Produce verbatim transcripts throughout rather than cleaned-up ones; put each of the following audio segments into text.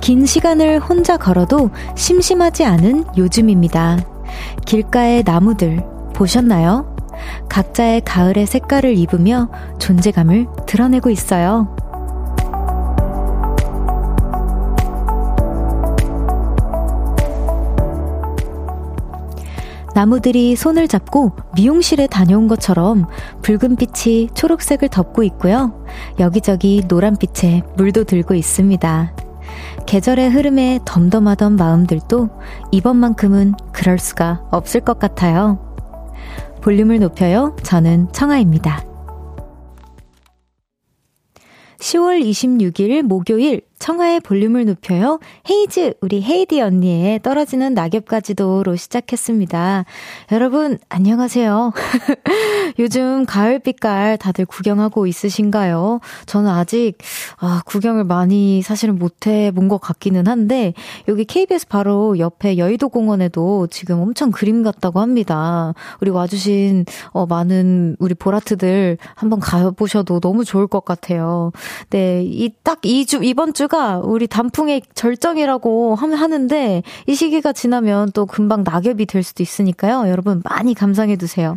긴 시간을 혼자 걸어도 심심하지 않은 요즘입니다. 길가의 나무들 보셨나요? 각자의 가을의 색깔을 입으며 존재감을 드러내고 있어요. 나무들이 손을 잡고 미용실에 다녀온 것처럼 붉은빛이 초록색을 덮고 있고요. 여기저기 노란빛에 물도 들고 있습니다. 계절의 흐름에 덤덤하던 마음들도 이번만큼은 그럴 수가 없을 것 같아요. 볼륨을 높여요. 저는 청하입니다. 시월 이십육일 목요일 청하의 볼륨을 높여요. 헤이즈, 우리 헤이디 언니의 떨어지는 낙엽까지도로 시작했습니다. 여러분 안녕하세요. 요즘 가을빛깔 다들 구경하고 있으신가요? 저는 아직 아, 구경을 많이 사실은 못해본 것 같기는 한데 여기 케이비에스 바로 옆에 여의도 공원에도 지금 엄청 그림 같다고 합니다. 우리 와주신 어, 많은 우리 보라트들 한번 가보셔도 너무 좋을 것 같아요. 네, 이 딱 이 주 이번 주 우리 단풍의 절정이라고 하는데 이 시기가 지나면 또 금방 낙엽이 될 수도 있으니까요. 여러분 많이 감상해두세요.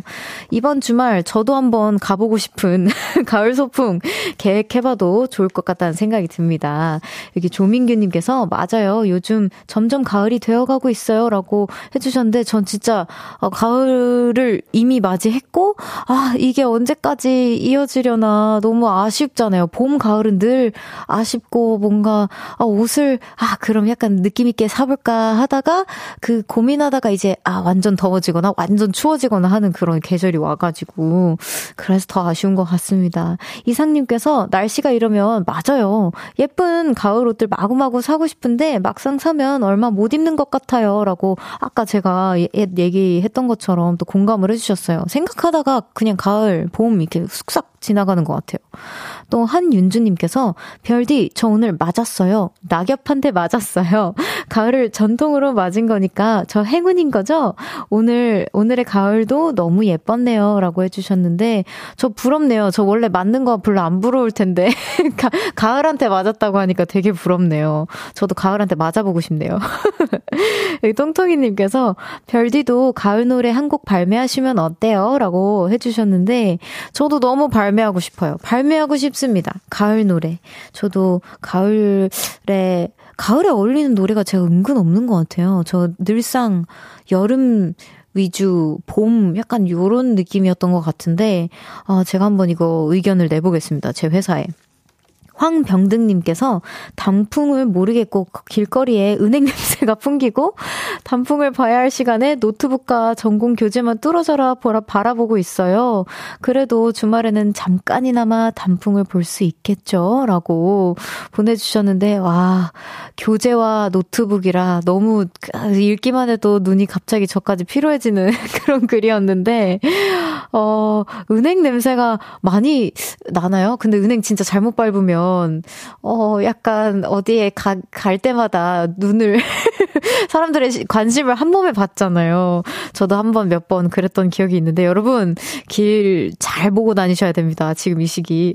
이번 주말 저도 한번 가보고 싶은 가을 소풍 계획해봐도 좋을 것 같다는 생각이 듭니다. 여기 조민규님께서 맞아요. 요즘 점점 가을이 되어가고 있어요 라고 해주셨는데 전 진짜 가을을 이미 맞이했고 아 이게 언제까지 이어지려나 너무 아쉽잖아요. 봄, 가을은 늘 아쉽고 뭔가 뭔가 아, 옷을 아 그럼 약간 느낌 있게 사볼까 하다가 그 고민하다가 이제 아 완전 더워지거나 완전 추워지거나 하는 그런 계절이 와가지고 그래서 더 아쉬운 것 같습니다. 이상님께서 날씨가 이러면 맞아요. 예쁜 가을 옷들 마구마구 사고 싶은데 막상 사면 얼마 못 입는 것 같아요 라고 아까 제가 옛 얘기했던 것처럼 또 공감을 해주셨어요. 생각하다가 그냥 가을, 봄 이렇게 쑥싹 지나가는 것 같아요. 또 한윤주님께서 별디 저 오늘 맞았어요. 낙엽 한 대 맞았어요. 가을을 전통으로 맞은 거니까 저 행운인 거죠? 오늘 오늘의 가을도 너무 예뻤네요 라고 해주셨는데 저 부럽네요. 저 원래 맞는 거 별로 안 부러울 텐데 가, 가을한테 맞았다고 하니까 되게 부럽네요. 저도 가을한테 맞아보고 싶네요. 똥통이님께서 별디도 가을 노래 한 곡 발매하시면 어때요? 라고 해주셨는데 저도 너무 발매 발매하고 싶어요. 발매하고 싶습니다. 가을 노래. 저도 가을에 가을에 어울리는 노래가 제가 은근 없는 것 같아요. 저 늘상 여름 위주, 봄 약간 요런 느낌이었던 것 같은데 아, 제가 한번 이거 의견을 내보겠습니다. 제 회사에. 황병등님께서 단풍을 모르겠고 길거리에 은행 냄새가 풍기고 단풍을 봐야 할 시간에 노트북과 전공 교재만 뚫어져라 보라 바라보고 있어요. 그래도 주말에는 잠깐이나마 단풍을 볼 수 있겠죠? 라고 보내주셨는데 와 교재와 노트북이라 너무 읽기만 해도 눈이 갑자기 저까지 피로해지는 그런 글이었는데 어 은행 냄새가 많이 나나요? 근데 은행 진짜 잘못 밟으면 어 약간 어디에 가, 갈 때마다 눈을 사람들의 관심을 한 몸에 받잖아요. 저도 한 번 몇 번 그랬던 기억이 있는데 여러분 길 잘 보고 다니셔야 됩니다. 지금 이 시기.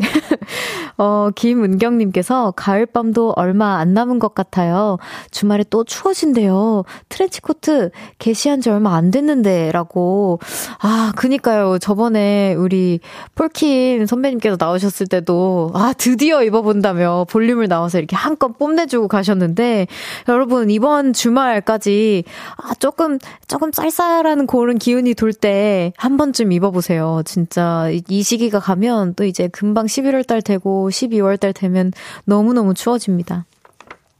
어, 김은경님께서 가을밤도 얼마 안 남은 것 같아요. 주말에 또 추워진대요. 트렌치코트 게시한 지 얼마 안 됐는데 라고 아 그니까요. 저번에 우리 폴킴 선배님께서 나오셨을 때도 아 드디어 입어본다며 볼륨을 나와서 이렇게 한껏 뽐내주고 가셨는데 여러분 이번 주말까지 아, 조금 조금 쌀쌀한 그런 기운이 돌 때 한 번쯤 입어보세요. 진짜 이 시기가 가면 또 이제 금방 십일월 달 되고 십이월 달 되면 너무너무 추워집니다.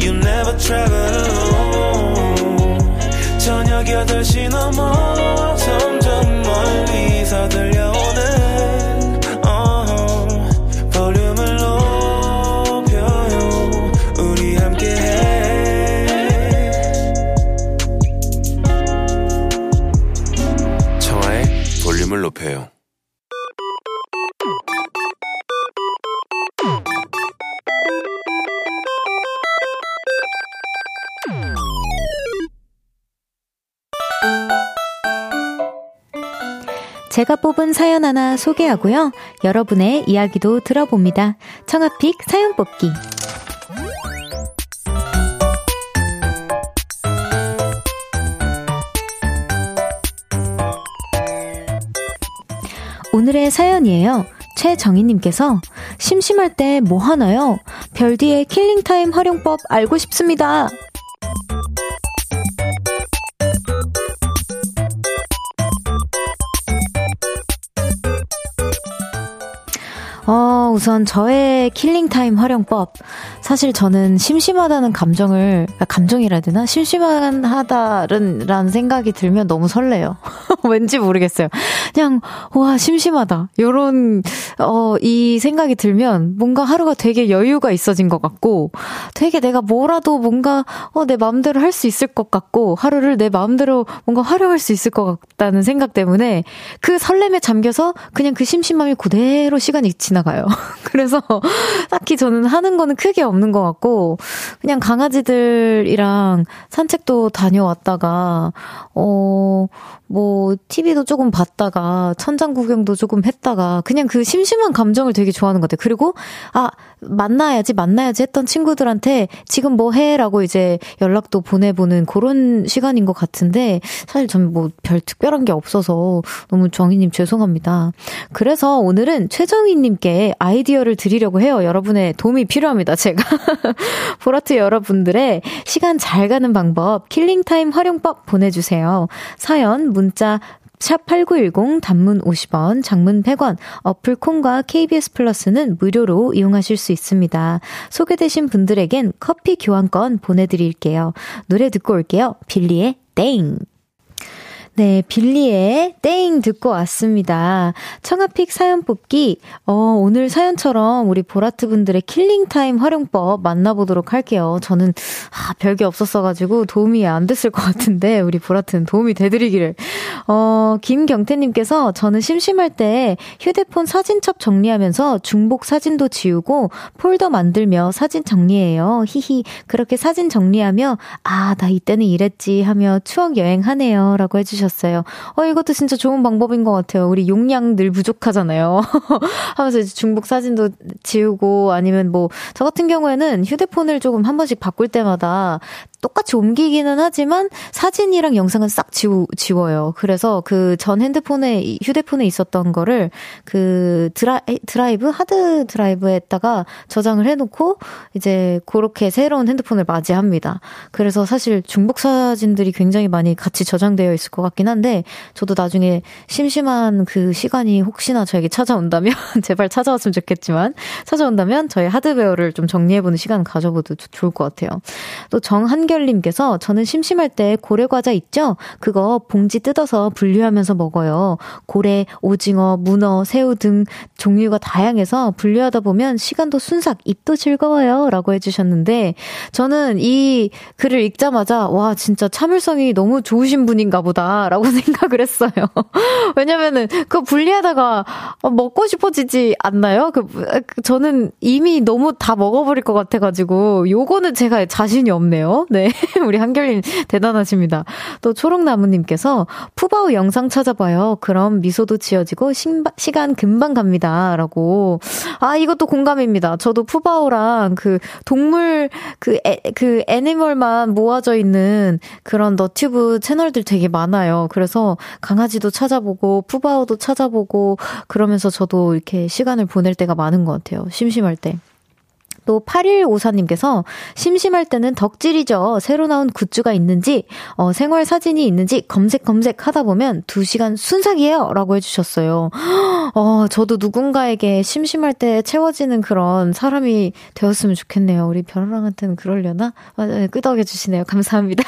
You never travel alone. 저녁 여덟 시 넘어 점점 멀리서 들려오는 uh-huh. 볼륨을 높여요. 우리 함께 제가 뽑은 사연 하나 소개하고요. 여러분의 이야기도 들어봅니다. 청아픽 사연 뽑기. 오늘의 사연이에요. 최정희님께서 심심할 때 뭐 하나요? 별디의 킬링타임 활용법 알고 싶습니다. 어, 우선 저의 킬링타임 활용법. 사실 저는 심심하다는 감정을, 아, 감정이라 해야 되나? 심심하다라는 생각이 들면 너무 설레요. 왠지 모르겠어요. 그냥, 와, 심심하다. 요런, 어, 이 생각이 들면 뭔가 하루가 되게 여유가 있어진 것 같고, 되게 내가 뭐라도 뭔가, 어, 내 마음대로 할 수 있을 것 같고, 하루를 내 마음대로 뭔가 활용할 수 있을 것 같다는 생각 때문에 그 설렘에 잠겨서 그냥 그 심심함이 그대로 시간이 지나가요. 그래서 딱히 저는 하는 거는 크게 없는 것 같고, 그냥 강아지들이랑 산책도 다녀왔다가, 어, 뭐 티비도 조금 봤다가 천장 구경도 조금 했다가 그냥 그 심심한 감정을 되게 좋아하는 것 같아요. 그리고 아 만나야지 만나야지 했던 친구들한테 지금 뭐 해? 라고 이제 연락도 보내보는 그런 시간인 것 같은데 사실 전 뭐 별 특별한 게 없어서 너무 정희님 죄송합니다. 그래서 오늘은 최정희님께 아이디어를 드리려고 해요. 여러분의 도움이 필요합니다. 제가 보라트 여러분들의 시간 잘 가는 방법 킬링타임 활용법 보내주세요. 사연 문자 샵팔구일공 단문 오십 원, 장문 백 원, 어플 콩과 케이비에스 플러스는 무료로 이용하실 수 있습니다. 소개되신 분들에겐 커피 교환권 보내드릴게요. 노래 듣고 올게요. 빌리의 땡! 네, 빌리의 땡 듣고 왔습니다. 청아픽 사연 뽑기. 어, 오늘 사연처럼 우리 보라트 분들의 킬링타임 활용법 만나보도록 할게요. 저는, 아, 별게 없었어가지고 도움이 안 됐을 것 같은데, 우리 보라트는 도움이 되드리기를. 어, 김경태님께서 저는 심심할 때 휴대폰 사진첩 정리하면서 중복 사진도 지우고 폴더 만들며 사진 정리해요. 히히. 그렇게 사진 정리하며, 아, 나 이때는 이랬지 하며 추억 여행하네요. 라고 해주셨어요. 어, 이것도 진짜 좋은 방법인 것 같아요. 우리 용량 늘 부족하잖아요. 하면서 이제 중복 사진도 지우고 아니면 뭐, 저 같은 경우에는 휴대폰을 조금 한 번씩 바꿀 때마다 똑같이 옮기기는 하지만 사진이랑 영상은 싹 지우, 지워요. 그래서 그 전 핸드폰에, 휴대폰에 있었던 거를 그 드라, 드라이브? 하드 드라이브에다가 저장을 해놓고 이제 그렇게 새로운 핸드폰을 맞이합니다. 그래서 사실 중복 사진들이 굉장히 많이 같이 저장되어 있을 것 같긴 한데 저도 나중에 심심한 그 시간이 혹시나 저에게 찾아온다면 제발 찾아왔으면 좋겠지만 찾아온다면 저의 하드웨어를 좀 정리해보는 시간 가져보도 좋을 것 같아요. 또 정한결 님께서 저는 심심할 때 고래과자 있죠? 그거 봉지 뜯어서 분류하면서 먹어요. 고래, 오징어, 문어, 새우 등 종류가 다양해서 분류하다 보면 시간도 순삭, 입도 즐거워요. 라고 해주셨는데 저는 이 글을 읽자마자 와 진짜 참을성이 너무 좋으신 분인가 보다 라고 생각을 했어요. 왜냐면은 그거 분리하다가 먹고 싶어지지 않나요? 그, 저는 이미 너무 다 먹어버릴 것 같아가지고 요거는 제가 자신이 없네요. 네. 우리 한결님 대단하십니다. 또 초록나무님께서 푸바오 영상 찾아봐요. 그럼 미소도 지어지고 신바, 시간 금방 갑니다. 라고. 아, 이것도 공감입니다. 저도 푸바오랑 그 동물, 그, 애, 그 애니멀만 모아져 있는 그런 너튜브 채널들 되게 많아요. 그래서 강아지도 찾아보고 푸바오도 찾아보고 그러면서 저도 이렇게 시간을 보낼 때가 많은 것 같아요. 심심할 때. 또 팔일오사님께서 심심할 때는 덕질이죠. 새로 나온 굿즈가 있는지 어, 생활 사진이 있는지 검색 검색 하다 보면 두 시간 순삭이에요. 라고 해주셨어요. 어, 저도 누군가에게 심심할 때 채워지는 그런 사람이 되었으면 좋겠네요. 우리 별호랑한테는 그러려나? 아, 네, 끄덕여주시네요. 감사합니다.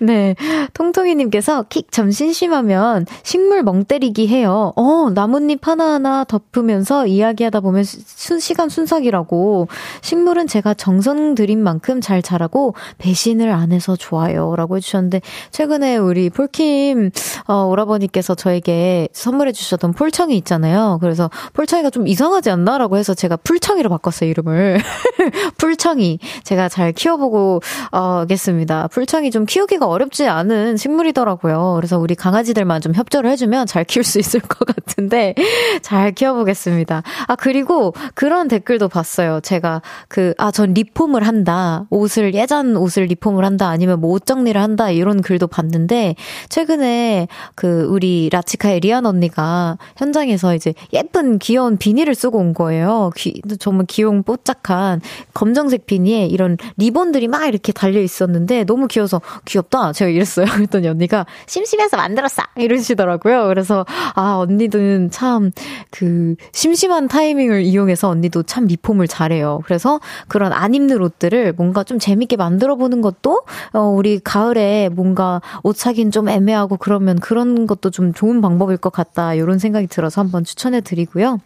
네, 통통이님께서 킥 점 심심하면 식물 멍 때리기 해요. 어, 나뭇잎 하나하나 덮으면서 이야기하다 보면 순, 시간 순삭이라고 하고 식물은 제가 정성 들인 만큼 잘 자라고 배신을 안 해서 좋아요 라고 해주셨는데, 최근에 우리 폴킴 어, 오라버니께서 저에게 선물해 주셨던 폴청이 있잖아요. 그래서 폴청이가 좀 이상하지 않나? 라고 해서 제가 풀청이로 바꿨어요, 이름을. 풀청이 제가 잘 키워보고 오겠습니다. 풀청이 좀 키우기가 어렵지 않은 식물이더라고요. 그래서 우리 강아지들만 좀 협조를 해주면 잘 키울 수 있을 것 같은데 잘 키워보겠습니다. 아, 그리고 그런 댓글도 봤어요. 제가 그, 아, 전 리폼을 한다. 옷을, 예전 옷을 리폼을 한다. 아니면 뭐 옷 정리를 한다. 이런 글도 봤는데, 최근에 그 우리 라치카의 리안 언니가 현장에서 이제 예쁜 귀여운 비니를 쓰고 온 거예요. 귀, 정말 귀여운 뽀짝한 검정색 비니에 이런 리본들이 막 이렇게 달려 있었는데 너무 귀여워서 귀엽다 제가 이랬어요. 그랬더니 언니가 심심해서 만들었어 이러시더라고요. 그래서 아, 언니는 참 그 심심한 타이밍을 이용해서 언니도 참 리폼을 잘해요. 그래서 그런 안 입는 옷들을 뭔가 좀 재밌게 만들어보는 것도 어, 우리 가을에 뭔가 옷 사긴 좀 애매하고 그러면 그런 것도 좀 좋은 방법일 것 같다 이런 생각이 들어서 한번 추천해드리고요.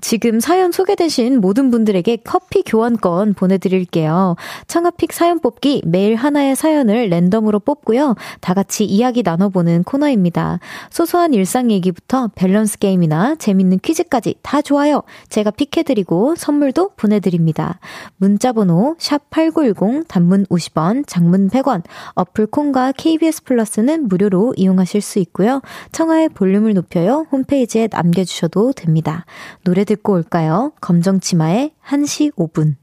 지금 사연 소개되신 모든 분들에게 커피 교환권 보내드릴게요. 청아픽 사연 뽑기, 매일 하나의 사연을 랜덤으로 뽑고요. 다 같이 이야기 나눠보는 코너입니다. 소소한 일상 얘기부터 밸런스 게임이나 재밌는 퀴즈까지 다 좋아요. 제가 픽해드리고 선물도 보내드립니다. 문자번호 샵 팔구일공, 단문 오십 원, 장문 백 원, 어플콘과 케이비에스 플러스는 무료로 이용하실 수 있고요. 청하의 볼륨을 높여요 홈페이지에 남겨주셔도 됩니다. 노래 듣고 올까요? 검정치마의 한 시 오 분.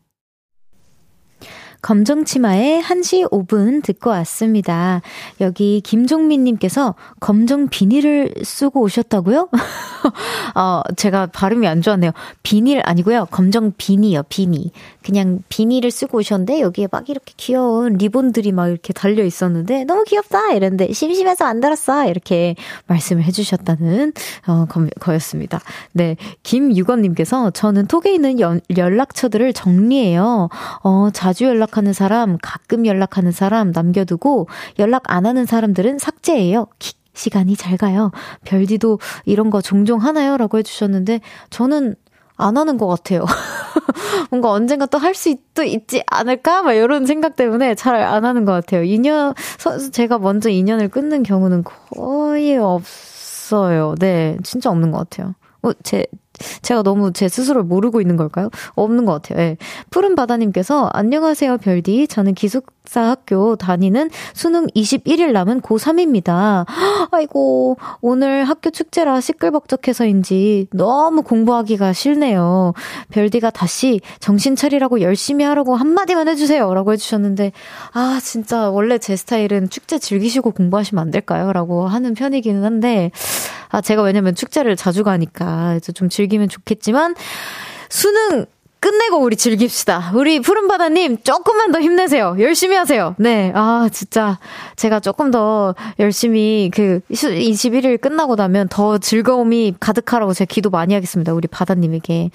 검정치마의 한 시 오 분 듣고 왔습니다. 여기 김종민님께서 검정 비닐을 쓰고 오셨다고요? 어, 제가 발음이 안 좋았네요. 비닐 아니고요. 검정 비니요. 비니. 그냥 비닐을 쓰고 오셨는데 여기에 막 이렇게 귀여운 리본들이 막 이렇게 달려 있었는데 너무 귀엽다 이랬는데 심심해서 안 달았어 이렇게 말씀을 해주셨다는 어, 거였습니다. 네, 김유건님께서 저는 톡에 있는 연, 연락처들을 정리해요. 어, 자주 연락 하는 사람, 가끔 연락하는 사람 남겨두고 연락 안 하는 사람들은 삭제해요. 킥, 시간이 잘 가요. 별디도 이런 거 종종 하나요? 라고 해주셨는데 저는 안 하는 것 같아요. 뭔가 언젠가 또 할 수 또 있지 않을까? 막 이런 생각 때문에 잘 안 하는 것 같아요. 인연, 제가 먼저 인연을 끊는 경우는 거의 없어요. 네, 진짜 없는 것 같아요. 어, 제 제가 너무 제 스스로를 모르고 있는 걸까요? 없는 것 같아요. 예. 푸른바다님께서 안녕하세요 별디, 저는 기숙사 학교 다니는 수능 이십일 일 남은 고삼입니다. 아이고, 오늘 학교 축제라 시끌벅적해서인지 너무 공부하기가 싫네요. 별디가 다시 정신 차리라고 열심히 하라고 한마디만 해주세요 라고 해주셨는데, 아 진짜 원래 제 스타일은 축제 즐기시고 공부하시면 안 될까요? 라고 하는 편이기는 한데, 아, 제가 왜냐면 축제를 자주 가니까 좀 즐기면 좋겠지만, 수능 끝내고 우리 즐깁시다. 우리 푸른바다님 조금만 더 힘내세요. 열심히 하세요. 네, 아 진짜 제가 조금 더 열심히 그 이십일 일 끝나고 나면 더 즐거움이 가득하라고 제가 기도 많이 하겠습니다. 우리 바다님에게.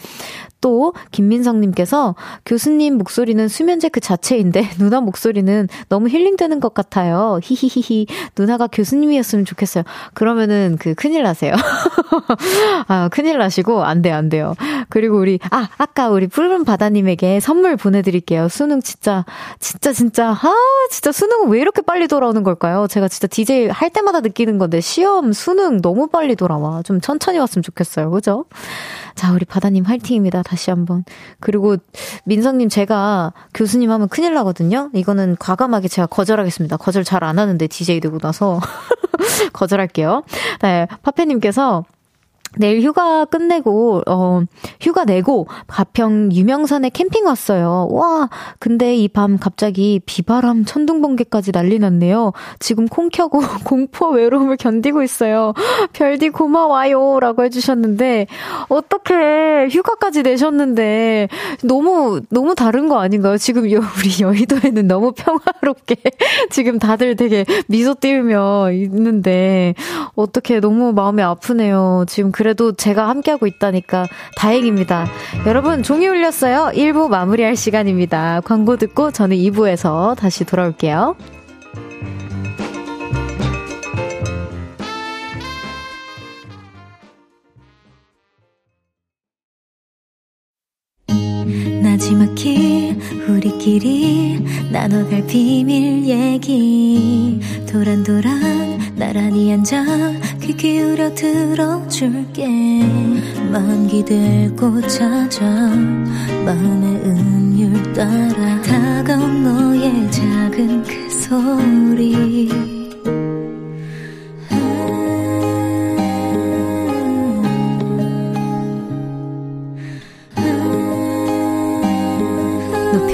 또 김민성님께서 교수님 목소리는 수면제 그 자체인데 누나 목소리는 너무 힐링되는 것 같아요. 히히히히. 누나가 교수님이었으면 좋겠어요. 그러면은 그 큰일 나세요. 아, 큰일 나시고 안 돼요, 안 돼요. 그리고 우리 아 아까 우리 푸른 바다님에게 선물 보내드릴게요. 수능 진짜 진짜 진짜 아 진짜 수능은 왜 이렇게 빨리 돌아오는 걸까요? 제가 진짜 디제이 할 때마다 느끼는 건데 시험 수능 너무 빨리 돌아와. 좀 천천히 왔으면 좋겠어요, 그죠? 자, 우리 바다님 화이팅입니다. 다시 한번. 그리고 민성님, 제가 교수님 하면 큰일 나거든요. 이거는 과감하게 제가 거절하겠습니다. 거절 잘 안 하는데 디제이 되고 나서 거절할게요. 네, 파페님께서 내일 휴가 끝내고 어 휴가 내고 가평 유명산에 캠핑 왔어요. 와, 근데 이 밤 갑자기 비바람 천둥 번개까지 난리 났네요. 지금 콩 켜고 공포 외로움을 견디고 있어요. 별디 고마워요 라고 해주셨는데, 어떡해, 휴가까지 내셨는데 너무 너무 다른 거 아닌가요? 지금 여, 우리 여의도에는 너무 평화롭게 지금 다들 되게 미소 띄우며 있는데 어떡해, 너무 마음이 아프네요. 지금 그 그래도 제가 함께하고 있다니까 다행입니다. 여러분, 종이 울렸어요. 일 부 마무리할 시간입니다. 광고 듣고 저는 이 부에서 다시 돌아올게요. 나지막히 우리끼리 나눠갈 비밀 얘기 도란도란 나란히 앉아 귀 기울여 들어줄게. 마음 기대고 찾아 마음의 음율 따라 다가온 너의 작은 그 소리.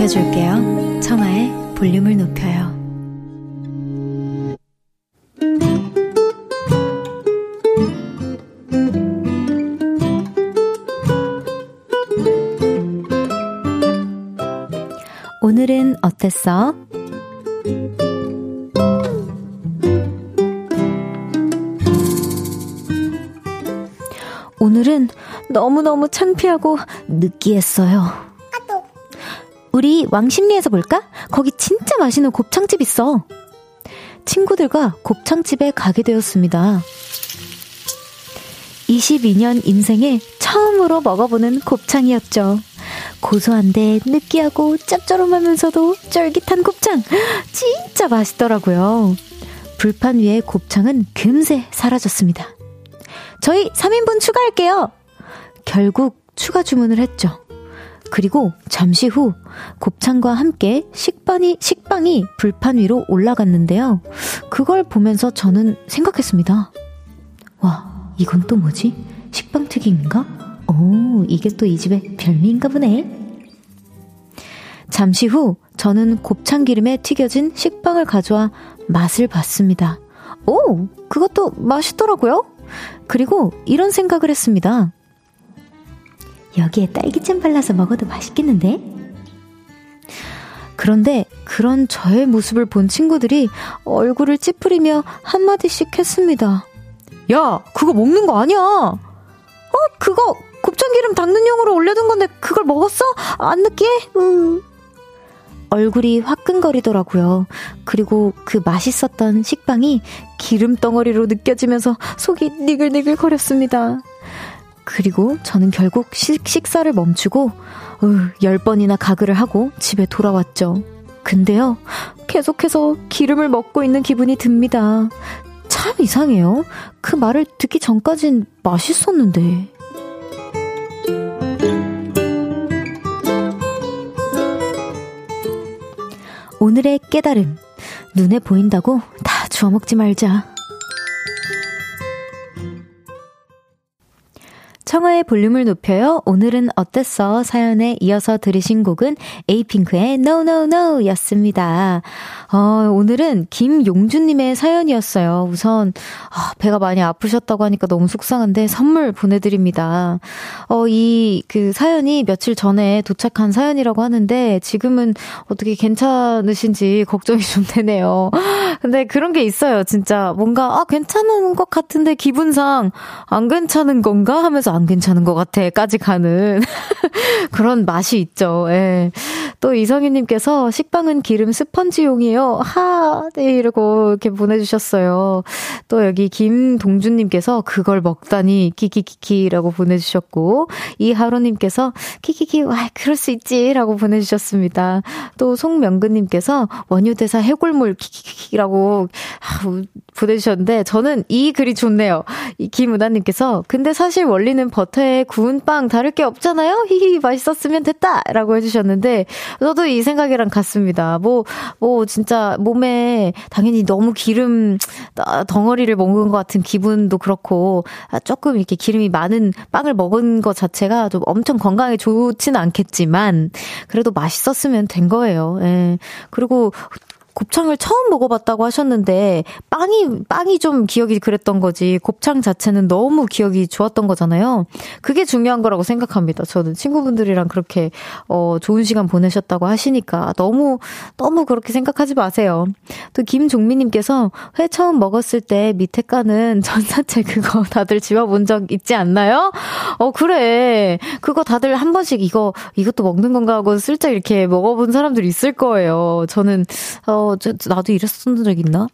줄게요. 청하의 볼륨을 높여요. 오늘은 어땠어? 오늘은 너무너무 창피하고 느끼했어요. 우리 왕십리에서 볼까? 거기 진짜 맛있는 곱창집 있어. 친구들과 곱창집에 가게 되었습니다. 이십이 년 인생에 처음으로 먹어보는 곱창이었죠. 고소한데 느끼하고 짭조름하면서도 쫄깃한 곱창! 진짜 맛있더라고요. 불판 위에 곱창은 금세 사라졌습니다. 저희 삼 인분 추가할게요. 결국 추가 주문을 했죠. 그리고 잠시 후 곱창과 함께 식빵이, 식빵이 불판 위로 올라갔는데요. 그걸 보면서 저는 생각했습니다. 와, 이건 또 뭐지? 식빵튀김인가? 오, 이게 또 이 집의 별미인가 보네. 잠시 후 저는 곱창기름에 튀겨진 식빵을 가져와 맛을 봤습니다. 오, 그것도 맛있더라고요. 그리고 이런 생각을 했습니다. 여기에 딸기잼 발라서 먹어도 맛있겠는데? 그런데 그런 저의 모습을 본 친구들이 얼굴을 찌푸리며 한마디씩 했습니다. 야, 그거 먹는 거 아니야! 어? 그거 곱창기름 닦는 용으로 올려둔 건데 그걸 먹었어? 안 느끼해? 으. 얼굴이 화끈거리더라고요. 그리고 그 맛있었던 식빵이 기름덩어리로 느껴지면서 속이 니글니글 거렸습니다. 그리고 저는 결국 식, 식사를 멈추고 으, 열 번이나 가글을 하고 집에 돌아왔죠. 근데요, 계속해서 기름을 먹고 있는 기분이 듭니다. 참 이상해요. 그 말을 듣기 전까진 맛있었는데. 오늘의 깨달음. 눈에 보인다고 다 주워 먹지 말자. 청하의 볼륨을 높여요. 오늘은 어땠어? 사연에 이어서 들으신 곡은 에이핑크의 No No No 였습니다. 어, 오늘은 김용준님의 사연이었어요. 우선 어, 배가 많이 아프셨다고 하니까 너무 속상한데 선물 보내드립니다. 어, 이 그 사연이 며칠 전에 도착한 사연이라고 하는데 지금은 어떻게 괜찮으신지 걱정이 좀 되네요. 근데 그런 게 있어요. 진짜 뭔가 아 괜찮은 것 같은데 기분상 안 괜찮은 건가 하면서 안 괜찮은 것 같아 까지 가는 그런 맛이 있죠. 예. 또 이성희님께서 식빵은 기름 스펀지용이에요. 하 네, 이러고 이렇게 보내주셨어요. 또 여기 김동준님께서 그걸 먹다니 키키키키라고 보내주셨고 이하로님께서 키키키 와 그럴 수 있지라고 보내주셨습니다. 또 송명근님께서 원효대사 해골물 키키키키라고 보내주셨는데 저는 이 글이 좋네요. 이 김우다님께서 근데 사실 원리는 버터에 구운 빵 다를 게 없잖아요. 히히 맛있었으면 됐다라고 해주셨는데. 저도 이 생각이랑 같습니다. 뭐, 뭐, 진짜 몸에 당연히 너무 기름 덩어리를 먹은 것 같은 기분도 그렇고, 조금 이렇게 기름이 많은 빵을 먹은 것 자체가 좀 엄청 건강에 좋지는 않겠지만, 그래도 맛있었으면 된 거예요. 예. 그리고, 곱창을 처음 먹어봤다고 하셨는데 빵이 빵이 좀 기억이 그랬던 거지 곱창 자체는 너무 기억이 좋았던 거잖아요. 그게 중요한 거라고 생각합니다. 저는 친구분들이랑 그렇게 어, 좋은 시간 보내셨다고 하시니까 너무 너무 그렇게 생각하지 마세요. 또 김종미님께서 회 처음 먹었을 때 밑에 까는 전사채 그거 다들 집어본 적 있지 않나요? 어 그래 그거 다들 한 번씩 이거 이것도 먹는 건가 하고 슬쩍 이렇게 먹어본 사람들이 있을 거예요. 저는 어. 나도 이랬었던 적 있나?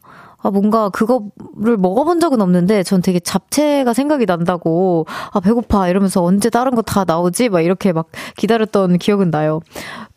아, 뭔가 그거를 먹어본 적은 없는데 전 되게 잡채가 생각이 난다고, 아 배고파 이러면서 언제 다른 거 다 나오지? 막 이렇게 막 기다렸던 기억은 나요.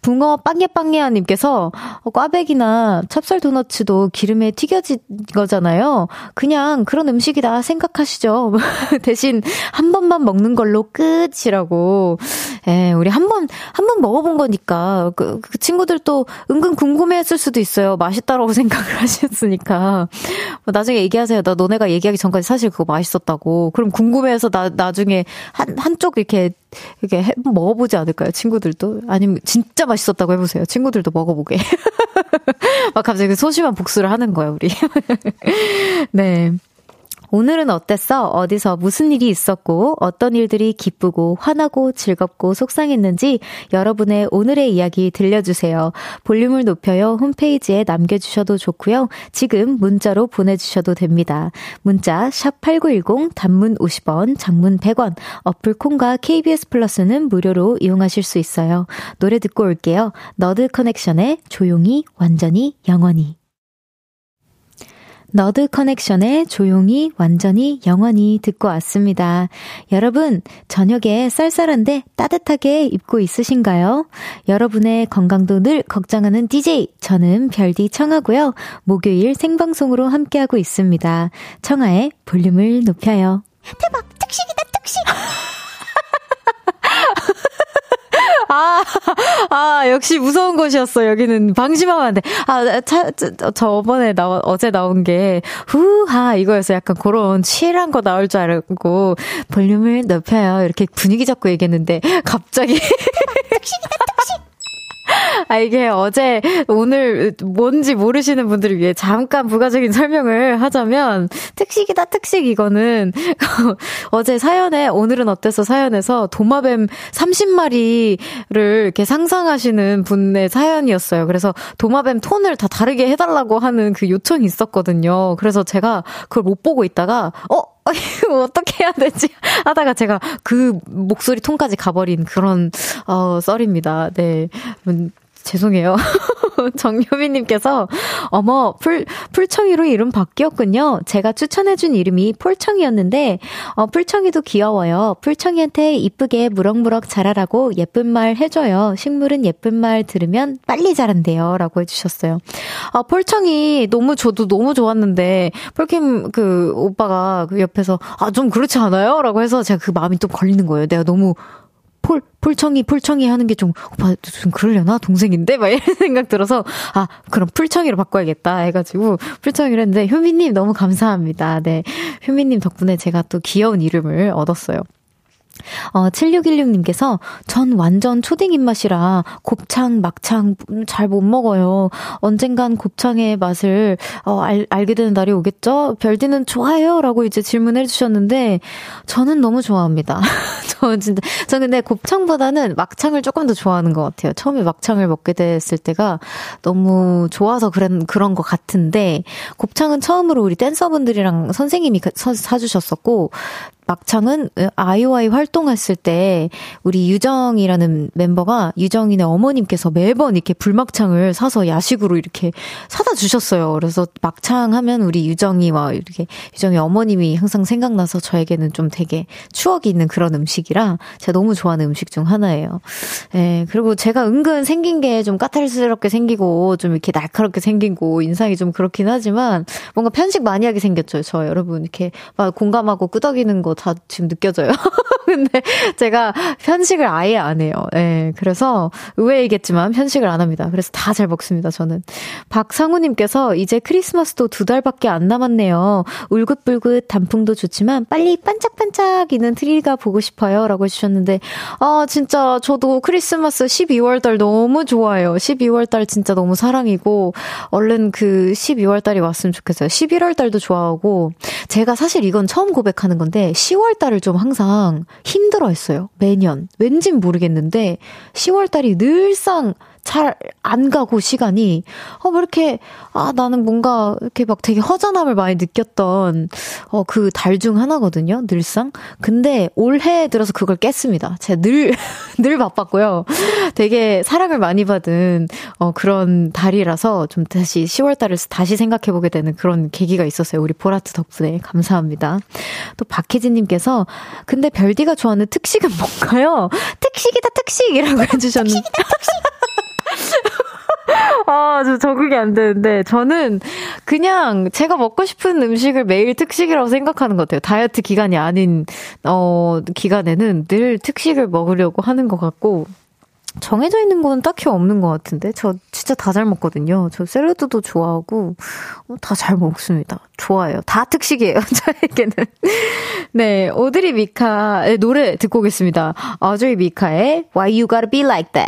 붕어 빵예빵예아님께서 꽈배기나 찹쌀 도너츠도 기름에 튀겨진 거잖아요. 그냥 그런 음식이다 생각하시죠. 대신 한 번만 먹는 걸로 끝이라고. 예, 우리 한 번, 한 번 먹어본 거니까 그, 그 친구들도 은근 궁금해했을 수도 있어요. 맛있다라고 생각을 하셨으니까. 나중에 얘기하세요. 나 너네가 얘기하기 전까지 사실 그거 맛있었다고. 그럼 궁금해서 나, 나중에 한, 한쪽 이렇게, 이렇게 해, 먹어보지 않을까요? 친구들도? 아니면 진짜 맛있었다고 해보세요. 친구들도 먹어보게. 막 갑자기 소심한 복수를 하는 거야, 우리. 네. 오늘은 어땠어? 어디서 무슨 일이 있었고 어떤 일들이 기쁘고 화나고 즐겁고 속상했는지 여러분의 오늘의 이야기 들려주세요. 볼륨을 높여요 홈페이지에 남겨주셔도 좋고요. 지금 문자로 보내주셔도 됩니다. 문자 샵 팔구일공 단문 오십 원 장문 백 원 어플 콩과 케이비에스 플러스는 무료로 이용하실 수 있어요. 노래 듣고 올게요. 너드 커넥션의 조용히 완전히 영원히. 너드 커넥션의 조용히 완전히 영원히 듣고 왔습니다. 여러분, 저녁에 쌀쌀한데 따뜻하게 입고 있으신가요? 여러분의 건강도 늘 걱정하는 디제이, 저는 별디 청하고요. 목요일 생방송으로 함께하고 있습니다. 청하의 볼륨을 높여요. 대박! 특식이다, 특식! 아, 아, 역시 무서운 곳이었어. 여기는 방심하면 안 돼. 아, 차, 저, 저번에 나와, 어제 나온 게, 후하, 이거여서 약간 그런 취일한 거 나올 줄 알고, 볼륨을 높여요. 이렇게 분위기 잡고 얘기했는데, 갑자기. 아, 이게 어제, 오늘, 뭔지 모르시는 분들을 위해 잠깐 부가적인 설명을 하자면, 특식이다, 특식, 이거는, 어제 사연에, 오늘은 어땠어 사연에서 도마뱀 서른 마리를 이렇게 상상하시는 분의 사연이었어요. 그래서 도마뱀 톤을 다 다르게 해달라고 하는 그 요청이 있었거든요. 그래서 제가 그걸 못 보고 있다가, 어? 어떻게 해야 되지? 하다가 제가 그 목소리 톤까지 가버린 그런, 어, 썰입니다. 네. 음, 죄송해요. 정유미님께서, 어머, 풀, 풀청이로 이름 바뀌었군요. 제가 추천해준 이름이 폴청이었는데, 어, 풀청이도 귀여워요. 풀청이한테 이쁘게 무럭무럭 자라라고 예쁜 말 해줘요. 식물은 예쁜 말 들으면 빨리 자란대요. 라고 해주셨어요. 아, 폴청이 너무, 저도 너무 좋았는데, 폴킴 그 오빠가 그 옆에서, 아, 좀 그렇지 않아요? 라고 해서 제가 그 마음이 좀 걸리는 거예요. 내가 너무, 폴, 폴청이, 폴청이 하는 게 좀, 오빠, 좀 그러려나? 동생인데? 막 이런 생각 들어서, 아, 그럼 풀청이로 바꿔야겠다 해가지고, 풀청이를 했는데, 효미님 너무 감사합니다. 네. 효미님 덕분에 제가 또 귀여운 이름을 얻었어요. 어, 칠육일육님께서 전 완전 초딩 입맛이라 곱창, 막창 잘 못 먹어요. 언젠간 곱창의 맛을 어, 알, 알게 되는 날이 오겠죠? 별디는 좋아요? 라고 이제 질문해 주셨는데 저는 너무 좋아합니다. 저 진짜, 저 근데 곱창보다는 막창을 조금 더 좋아하는 것 같아요. 처음에 막창을 먹게 됐을 때가 너무 좋아서 그런, 그런 것 같은데 곱창은 처음으로 우리 댄서분들이랑 선생님이 사, 사주셨었고 막창은 아이오아이 활동했을 때 우리 유정이라는 멤버가 유정이네 어머님께서 매번 이렇게 불막창을 사서 야식으로 이렇게 사다 주셨어요. 그래서 막창 하면 우리 유정이와 이렇게 유정이 어머님이 항상 생각나서 저에게는 좀 되게 추억이 있는 그런 음식이라 제가 너무 좋아하는 음식 중 하나예요. 예, 그리고 제가 은근 생긴 게 좀 까탈스럽게 생기고 좀 이렇게 날카롭게 생기고 인상이 좀 그렇긴 하지만 뭔가 편식 마니아게 생겼죠. 저 여러분 이렇게 막 공감하고 끄덕이는 거 다 지금 느껴져요. 근데 제가 편식을 아예 안 해요. 예, 그래서 의외이겠지만 편식을 안 합니다. 그래서 다 잘 먹습니다, 저는. 박상우님께서 이제 크리스마스도 두 달밖에 안 남았네요. 울긋불긋 단풍도 좋지만 빨리 반짝반짝이는 트리가 보고 싶어요. 라고 해주셨는데, 아, 진짜 저도 크리스마스 십이월 달 너무 좋아해요. 십이월 달 진짜 너무 사랑이고, 얼른 그 십이월 달이 왔으면 좋겠어요. 십일월 달도 좋아하고, 제가 사실 이건 처음 고백하는 건데, 시월 달을 좀 항상 힘들어했어요. 매년. 왠진 모르겠는데 시월 달이 늘상 잘 안 가고 시간이 어 왜 이렇게 아 나는 뭔가 이렇게 막 되게 허전함을 많이 느꼈던 어 그 달 중 하나거든요, 늘상. 근데 올해 들어서 그걸 깼습니다. 제가 늘 늘 바빴고요. 되게 사랑을 많이 받은 어 그런 달이라서 좀 다시 시월 달을 다시 생각해 보게 되는 그런 계기가 있었어요. 우리 보라트 덕분에 감사합니다. 또 박혜진 님께서 근데 별디가 좋아하는 특식은 뭔가요? 특식이다 특식이라고 해 주셨는데. 특식이다 특식. 아, 저 적응이 안 되는데 저는 그냥 제가 먹고 싶은 음식을 매일 특식이라고 생각하는 것 같아요. 다이어트 기간이 아닌 어 기간에는 늘 특식을 먹으려고 하는 것 같고 정해져 있는 건 딱히 없는 것 같은데 저 진짜 다 잘 먹거든요. 저 샐러드도 좋아하고 다 잘 먹습니다. 좋아요. 다 특식이에요. 저에게는. 네, 오드리 미카의 노래 듣고 오겠습니다. 오드리 미카의 Why You Gotta Be Like That.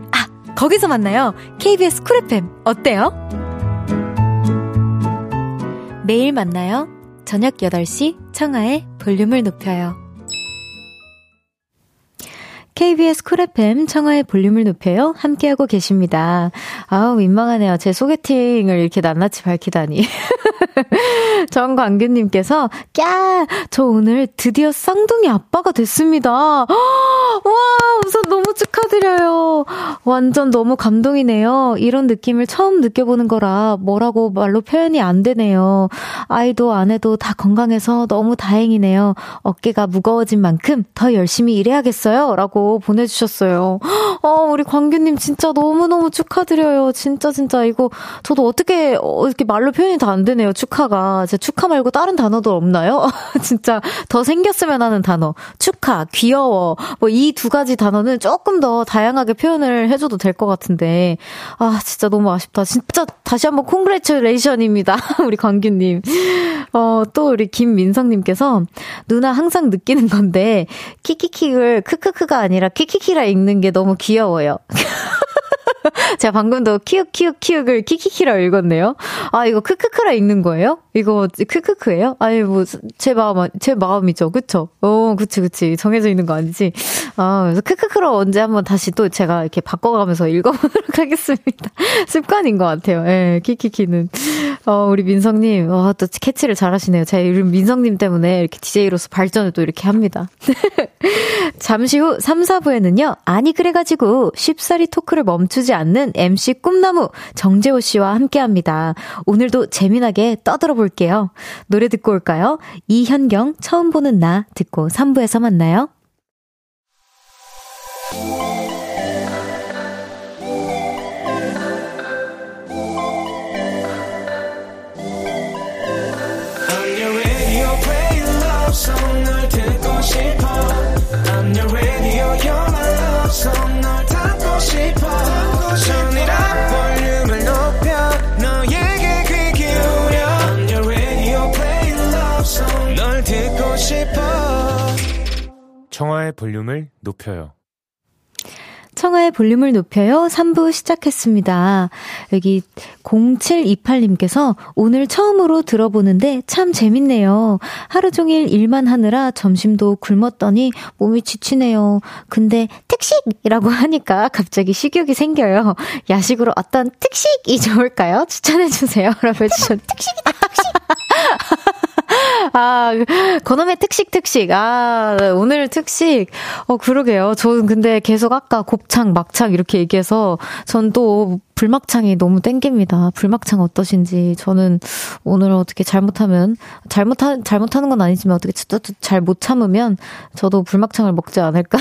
거기서 만나요. 케이비에스 쿨 에프엠 어때요? 매일 만나요. 저녁 여덟 시 청하의 볼륨을 높여요. 케이비에스 쿨 에프엠 청하의 볼륨을 높여요. 함께하고 계십니다. 아우 민망하네요. 제 소개팅을 이렇게 낱낱이 밝히다니. 정광규님께서 꺄! 저 오늘 드디어 쌍둥이 아빠가 됐습니다. 와 우선 너무 축하드려요. 완전 너무 감동이네요. 이런 느낌을 처음 느껴보는 거라 뭐라고 말로 표현이 안 되네요. 아이도 아내도 다 건강해서 너무 다행이네요. 어깨가 무거워진 만큼 더 열심히 일해야겠어요. 라고 보내주셨어요. 어, 우리 광규님 진짜 너무너무 축하드려요. 진짜 진짜 이거 저도 어떻게 이렇게 말로 표현이 다 안 되네요. 축하가. 제 축하 말고 다른 단어도 없나요? 진짜 더 생겼으면 하는 단어. 축하, 귀여워. 뭐 이 두 가지 단어는 조금 더 다양하게 표현을 해줘도 될 것 같은데. 아, 진짜 너무 아쉽다. 진짜 다시 한번 콩그레츄레이션입니다. 우리 광규님. 어, 또 우리 김민성님께서 누나 항상 느끼는 건데 키키킥을 크크크가 아니라 키키키라 읽는 게 너무 귀여워요. 제가 방금도 키읔 키읔 키읔을 키키키라 읽었네요. 아 이거 크크크라 읽는 거예요? 이거 크크크예요? 아니 뭐 제 마음 제 마음이죠, 그렇죠? 어, 그치 그치 정해져 있는 거 아니지? 아 그래서 크크크로 언제 한번 다시 또 제가 이렇게 바꿔가면서 읽어보도록 하겠습니다. 습관인 것 같아요. 예, 키키키는. 어 우리 민성님, 와 또 캐치를 잘하시네요. 제 이름 민성님 때문에 이렇게 디제이로서 발전을 또 이렇게 합니다. 잠시 후 삼, 사부에는요. 아니 그래가지고 쉽사리 토크를 멈추지 않는 엠씨 꿈나무 정재호 씨와 함께합니다. 오늘도 재미나게 떠들어 볼게요. 노래 듣고 올까요? 이현경 처음 보는 나 듣고 삼 부에서 만나요. I'm your radio, you're my love song. 널 담고 싶어. Turn it up, 볼륨을 높여. 너에게 귀 기울여. I'm your radio, play love song. 널 듣고 싶어. 청하의 볼륨을 높여요. 청하의 볼륨을 높여요. 삼 부 시작했습니다. 여기 공칠이팔님께서 오늘 처음으로 들어보는데 참 재밌네요. 하루 종일 일만 하느라 점심도 굶었더니 몸이 지치네요. 근데 특식이라고 하니까 갑자기 식욕이 생겨요. 야식으로 어떤 특식이 좋을까요? 추천해주세요. 라고 해주셨는데 특식이다 특식. 아, 그놈의 특식, 특식. 아, 오늘 특식. 어, 그러게요. 저는 근데 계속 아까 곱창, 막창 이렇게 얘기해서 전 또 불막창이 너무 땡깁니다. 불막창 어떠신지. 저는 오늘 어떻게 잘못하면, 잘못하, 잘못하는 건 아니지만 어떻게 잘 못 참으면 저도 불막창을 먹지 않을까.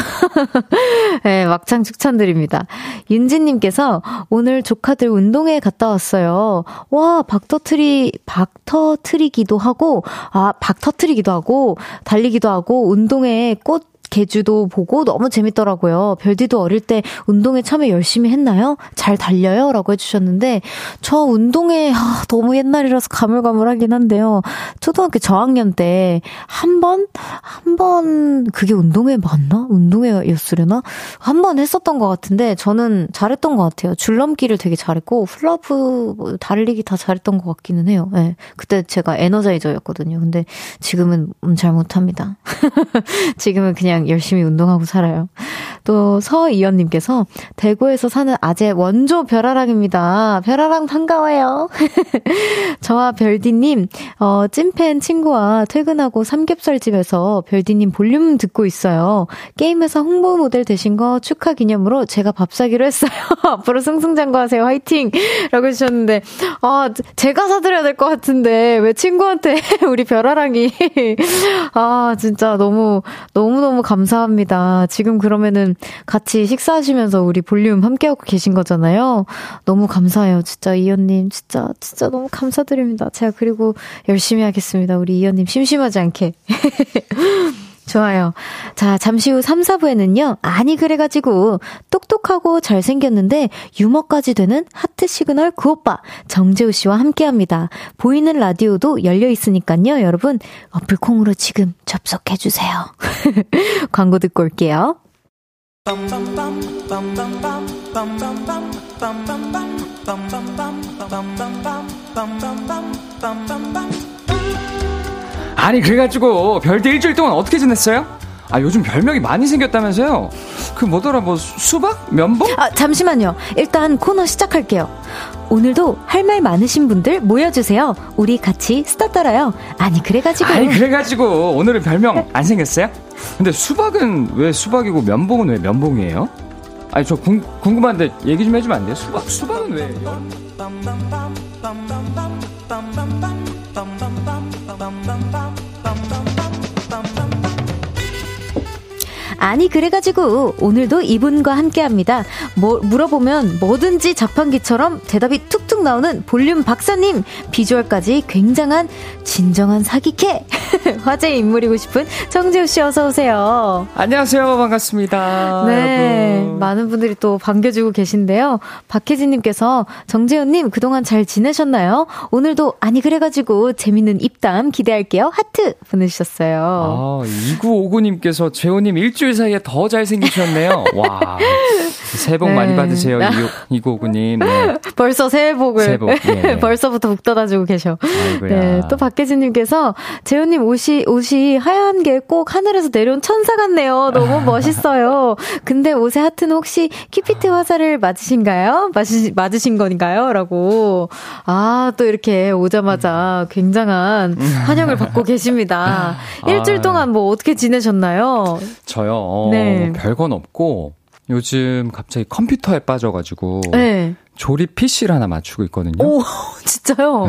네, 막창 추천드립니다. 윤지님께서 오늘 조카들 운동회 갔다 왔어요. 와, 박 터트리, 박 터트리기도 하고, 아, 박 터트리기도 하고 달리기도 하고 운동회에 꽃 개주도 보고 너무 재밌더라고요. 별디도 어릴 때 운동에 참여 열심히 했나요? 잘 달려요? 라고 해주셨는데, 저 운동에 아, 너무 옛날이라서 가물가물하긴 한데요. 초등학교 저학년 때 한 번? 한 번 그게 운동회 맞나? 운동회였으려나? 한 번 했었던 것 같은데 저는 잘했던 것 같아요. 줄넘기를 되게 잘했고 훌라후프, 달리기 다 잘했던 것 같기는 해요. 네. 그때 제가 에너자이저였거든요. 근데 지금은 잘 못합니다. 지금은 그냥 열심히 운동하고 살아요. 또 서이연님께서 대구에서 사는 아재 원조 별아랑입니다. 별아랑 반가워요. 저와 별디님 어, 찐팬 친구와 퇴근하고 삼겹살집에서 별디님 볼륨 듣고 있어요. 게임에서 홍보 모델 되신 거 축하 기념으로 제가 밥 사기로 했어요. 앞으로 승승장구하세요. 화이팅! 라고 해주셨는데 아 제가 사드려야 될 것 같은데 왜 친구한테 우리 별아랑이 아 진짜 너무 너무너무 감사합니다. 지금 그러면은 같이 식사하시면서 우리 볼륨 함께하고 계신 거잖아요. 너무 감사해요. 진짜 이현님 진짜 진짜 너무 감사드립니다. 제가 그리고 열심히 하겠습니다. 우리 이현님 심심하지 않게. 좋아요. 자, 잠시 후 삼, 사부에는요. 아니 그래가지고 똑똑하고 잘생겼는데 유머까지 되는 하트 시그널 그 오빠 정재호 씨와 함께합니다. 보이는 라디오도 열려있으니까요. 여러분 어플콩으로 지금 접속해주세요. 광고 듣고 올게요. 아니 그래가지고 별디 일주일 동안 어떻게 지냈어요? 아 요즘 별명이 많이 생겼다면서요? 그 뭐더라 뭐 수박? 면봉? 아 잠시만요. 일단 코너 시작할게요. 오늘도 할 말 많으신 분들 모여주세요. 우리 같이 수다 떨어요. 아니 그래가지고 아니 그래가지고 오늘은 별명 안 생겼어요? 근데 수박은 왜 수박이고 면봉은 왜 면봉이에요? 아니 저 궁, 궁금한데 얘기 좀 해주면 안 돼요? 수박, 수박은 왜? 아니 그래가지고 오늘도 이분과 함께합니다. 뭐, 물어보면 뭐든지 자판기처럼 대답이 툭툭 나오는 볼륨 박사님, 비주얼까지 굉장한 진정한 사기캐 화제의 인물이고 싶은 정재호 씨 어서 오세요. 안녕하세요. 반갑습니다. 네, 여러분. 많은 분들이 또 반겨주고 계신데요. 박혜진님께서 정재호님 그동안 잘 지내셨나요? 오늘도 아니 그래가지고 재밌는 입담 기대할게요. 하트 보내주셨어요. 아, 이구오구님께서 재호님 일주일 사이에 더 잘생기셨네요. 와, 새해 복 많이 네. 받으세요. 이구오구님. 네. 벌써 새해 복을 새해 복, 예. 벌써부터 북돋아주고 계셔. 네, 또 박혜진님께서 재훈님 옷이 옷이 하얀 게 꼭 하늘에서 내려온 천사 같네요. 너무 멋있어요. 근데 옷의 하트는 혹시 큐피트 화살을 맞으신가요? 맞으신, 맞으신 건가요? 라고. 아, 또 이렇게 오자마자 굉장한 환영을 받고 계십니다. 일주일 동안 뭐 어떻게 지내셨나요? 저요? 어, 네. 별건 없고 요즘 갑자기 컴퓨터에 빠져가지고 네. 조립 피씨를 하나 맞추고 있거든요. 오, 진짜요?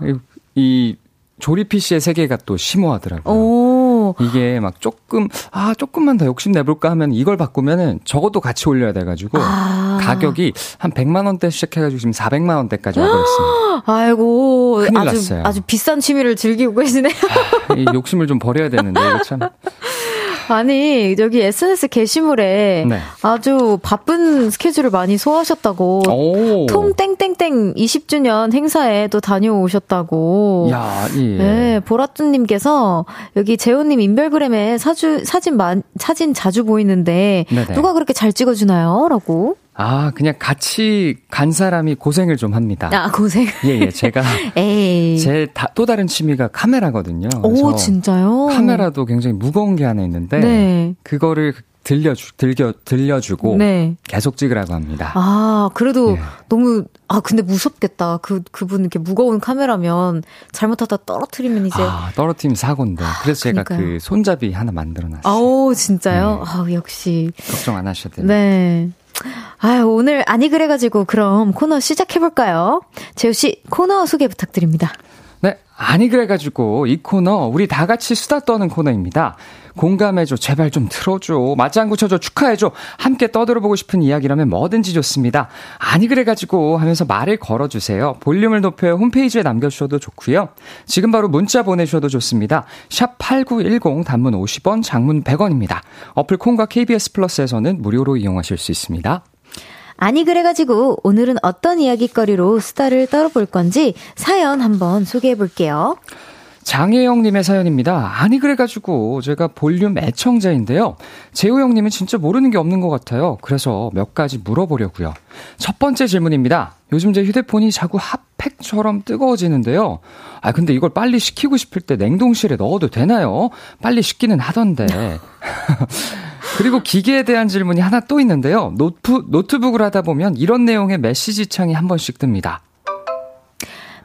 네. 이 조립 피씨의 세계가 또 심오하더라고요. 오. 이게 막 조금 아 조금만 더 욕심 내볼까 하면 이걸 바꾸면은 저것도 같이 올려야 돼가지고 아. 가격이 한 백만 원대 시작해가지고 지금 사백만 원대까지 와버렸습니다. 아이고 큰일 아주, 났어요. 아주 비싼 취미를 즐기고 계시네요. 아, 이 욕심을 좀 버려야 되는데 이거 참. 아니 여기 에스엔에스 게시물에 네. 아주 바쁜 스케줄을 많이 소화하셨다고 오. 톰 땡땡땡 이십 주년 행사에 또 다녀오셨다고. 야, 예. 네, 보라뚜님께서 여기 재호님 인별그램에 사주, 사진 마, 사진 자주 보이는데 네네. 누가 그렇게 잘 찍어주나요? 라고. 아, 그냥 같이 간 사람이 고생을 좀 합니다. 아, 고생? 예, 예. 제가. 에이. 제 또 다른 취미가 카메라거든요. 오, 진짜요? 카메라도 굉장히 무거운 게 하나 있는데. 네. 그거를 들려주, 들려, 들려주고. 네. 계속 찍으라고 합니다. 아, 그래도 예. 너무. 아, 근데 무섭겠다. 그, 그분 이렇게 무거운 카메라면 잘못하다 떨어뜨리면 이제. 아, 떨어뜨리면 사고인데. 그래서 아, 제가 그 손잡이 하나 만들어놨어요. 아오, 진짜요? 네. 아우, 역시. 걱정 안 하셔도 됩니다. 네. 아유, 오늘 아니 그래가지고 그럼 코너 시작해볼까요? 재우씨 코너 소개 부탁드립니다. 네, 아니 그래가지고 이 코너 우리 다 같이 수다 떠는 코너입니다. 공감해줘, 제발 좀 틀어줘, 맞장구 쳐줘, 축하해줘, 함께 떠들어보고 싶은 이야기라면 뭐든지 좋습니다. 아니 그래가지고 하면서 말을 걸어주세요. 볼륨을 높여 홈페이지에 남겨주셔도 좋고요. 지금 바로 문자 보내주셔도 좋습니다. 샵 팔구일공, 단문 오십 원, 장문 백 원입니다. 어플 콩과 케이비에스 플러스에서는 무료로 이용하실 수 있습니다. 아니 그래가지고 오늘은 어떤 이야기거리로 수다를 떨어볼 건지 사연 한번 소개해볼게요. 장혜영님의 사연입니다. 아니 그래가지고 제가 볼륨 애청자인데요. 재호 형님은 진짜 모르는 게 없는 것 같아요. 그래서 몇 가지 물어보려고요. 첫 번째 질문입니다. 요즘 제 휴대폰이 자꾸 핫팩처럼 뜨거워지는데요. 아 근데 이걸 빨리 식히고 싶을 때 냉동실에 넣어도 되나요? 빨리 식기는 하던데. 그리고 기계에 대한 질문이 하나 또 있는데요. 노트, 노트북을 하다 보면 이런 내용의 메시지 창이 한 번씩 뜹니다.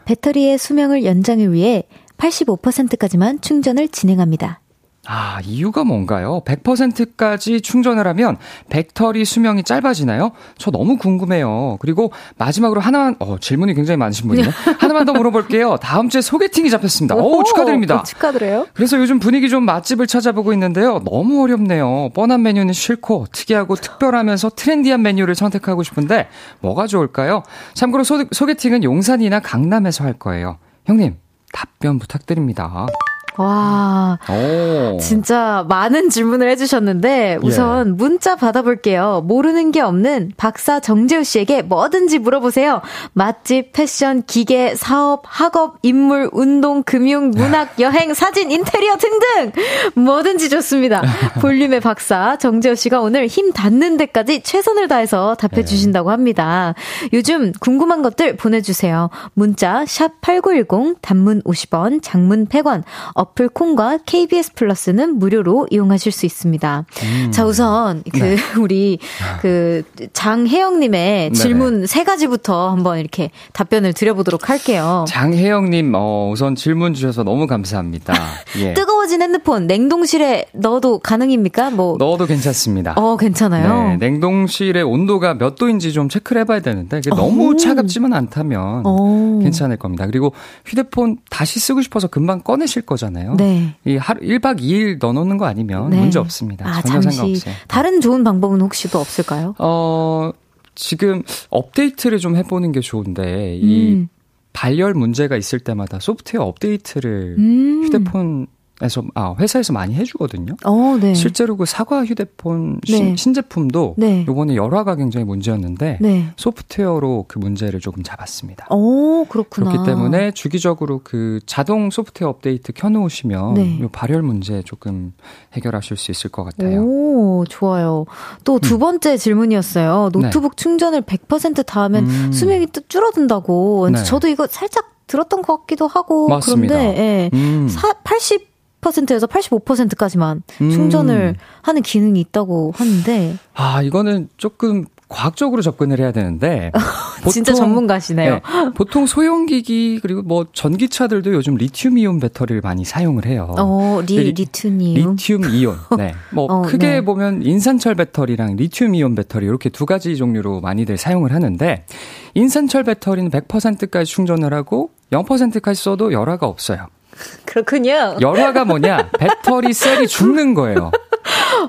배터리의 수명을 연장을 위해 팔십오 퍼센트까지만 충전을 진행합니다. 아, 이유가 뭔가요? 백 퍼센트까지 충전을 하면 배터리 수명이 짧아지나요? 저 너무 궁금해요. 그리고 마지막으로 하나만, 어, 질문이 굉장히 많으신 분이네요. 하나만 더 물어볼게요. 다음 주에 소개팅이 잡혔습니다. 오, 오 축하드립니다. 오, 축하드려요. 그래서 요즘 분위기 좋은 맛집을 찾아보고 있는데요. 너무 어렵네요. 뻔한 메뉴는 싫고 특이하고 특별하면서 트렌디한 메뉴를 선택하고 싶은데 뭐가 좋을까요? 참고로 소, 소개팅은 용산이나 강남에서 할 거예요. 형님, 답변 부탁드립니다. 와, 오. 진짜 많은 질문을 해주셨는데 우선 예. 문자 받아볼게요. 모르는 게 없는 박사 정재호 씨에게 뭐든지 물어보세요. 맛집, 패션, 기계, 사업, 학업, 인물, 운동, 금융, 문학, 여행, 사진, 인테리어 등등 뭐든지 좋습니다. 볼륨의 박사 정재호 씨가 오늘 힘 닿는 데까지 최선을 다해서 답해주신다고 합니다. 요즘 궁금한 것들 보내주세요. 문자 샵 팔구일공, 단문 오십 원, 장문 백 원, 어플 콩과 케이비에스 플러스는 무료로 이용하실 수 있습니다. 음. 자, 우선 그 네. 우리 그 장혜영 님의 질문 네네. 세 가지부터 한번 이렇게 답변을 드려보도록 할게요. 장혜영 님, 어, 우선 질문 주셔서 너무 감사합니다. 예. 뜨거워진 핸드폰 냉동실에 넣어도 가능입니까? 뭐 넣어도 괜찮습니다. 어, 괜찮아요. 네, 냉동실의 온도가 몇 도인지 좀 체크를 해봐야 되는데 그게 너무 차갑지만 않다면 오. 괜찮을 겁니다. 그리고 휴대폰 다시 쓰고 싶어서 금방 꺼내실 거잖아요. 네. 이 하루 일 박 이 일 넣어놓는 거 아니면 네. 문제 없습니다. 아, 전혀 잠시 상관없어요. 다른 좋은 방법은 혹시 또 없을까요? 어, 지금 업데이트를 좀 해보는 게 좋은데 음. 이 발열 문제가 있을 때마다 소프트웨어 업데이트를 음. 휴대폰 에서 아 회사에서 많이 해주거든요. 어, 네. 실제로 그 사과 휴대폰 신, 네. 신제품도 네. 이번에 열화가 굉장히 문제였는데 네. 소프트웨어로 그 문제를 조금 잡았습니다. 오, 그렇구나. 그렇기 때문에 주기적으로 그 자동 소프트웨어 업데이트 켜놓으시면 네. 이 발열 문제 조금 해결하실 수 있을 것 같아요. 오, 좋아요. 또 두 번째 음. 질문이었어요. 노트북 네. 충전을 백 퍼센트 다 하면 음. 수명이 또 줄어든다고. 네. 저도 이거 살짝 들었던 것 같기도 하고. 맞습니다. 그런데 예. 음. 사, 팔십 팔십 퍼센트에서 팔십오 퍼센트까지만 음. 충전을 하는 기능이 있다고 하는데 아 이거는 조금 과학적으로 접근을 해야 되는데 보통, 진짜 전문가시네요. 네, 보통 소형기기 그리고 뭐 전기차들도 요즘 리튬이온 배터리를 많이 사용을 해요. 어, 리, 리튬이온. 리튬이온. 네. 뭐 어, 크게 네. 보면 인산철 배터리랑 리튬이온 배터리 이렇게 두 가지 종류로 많이들 사용을 하는데 인산철 배터리는 백 퍼센트까지 충전을 하고 영 퍼센트까지 써도 열화가 없어요. 그렇군요. 열화가 뭐냐? 배터리 셀이 죽는 거예요.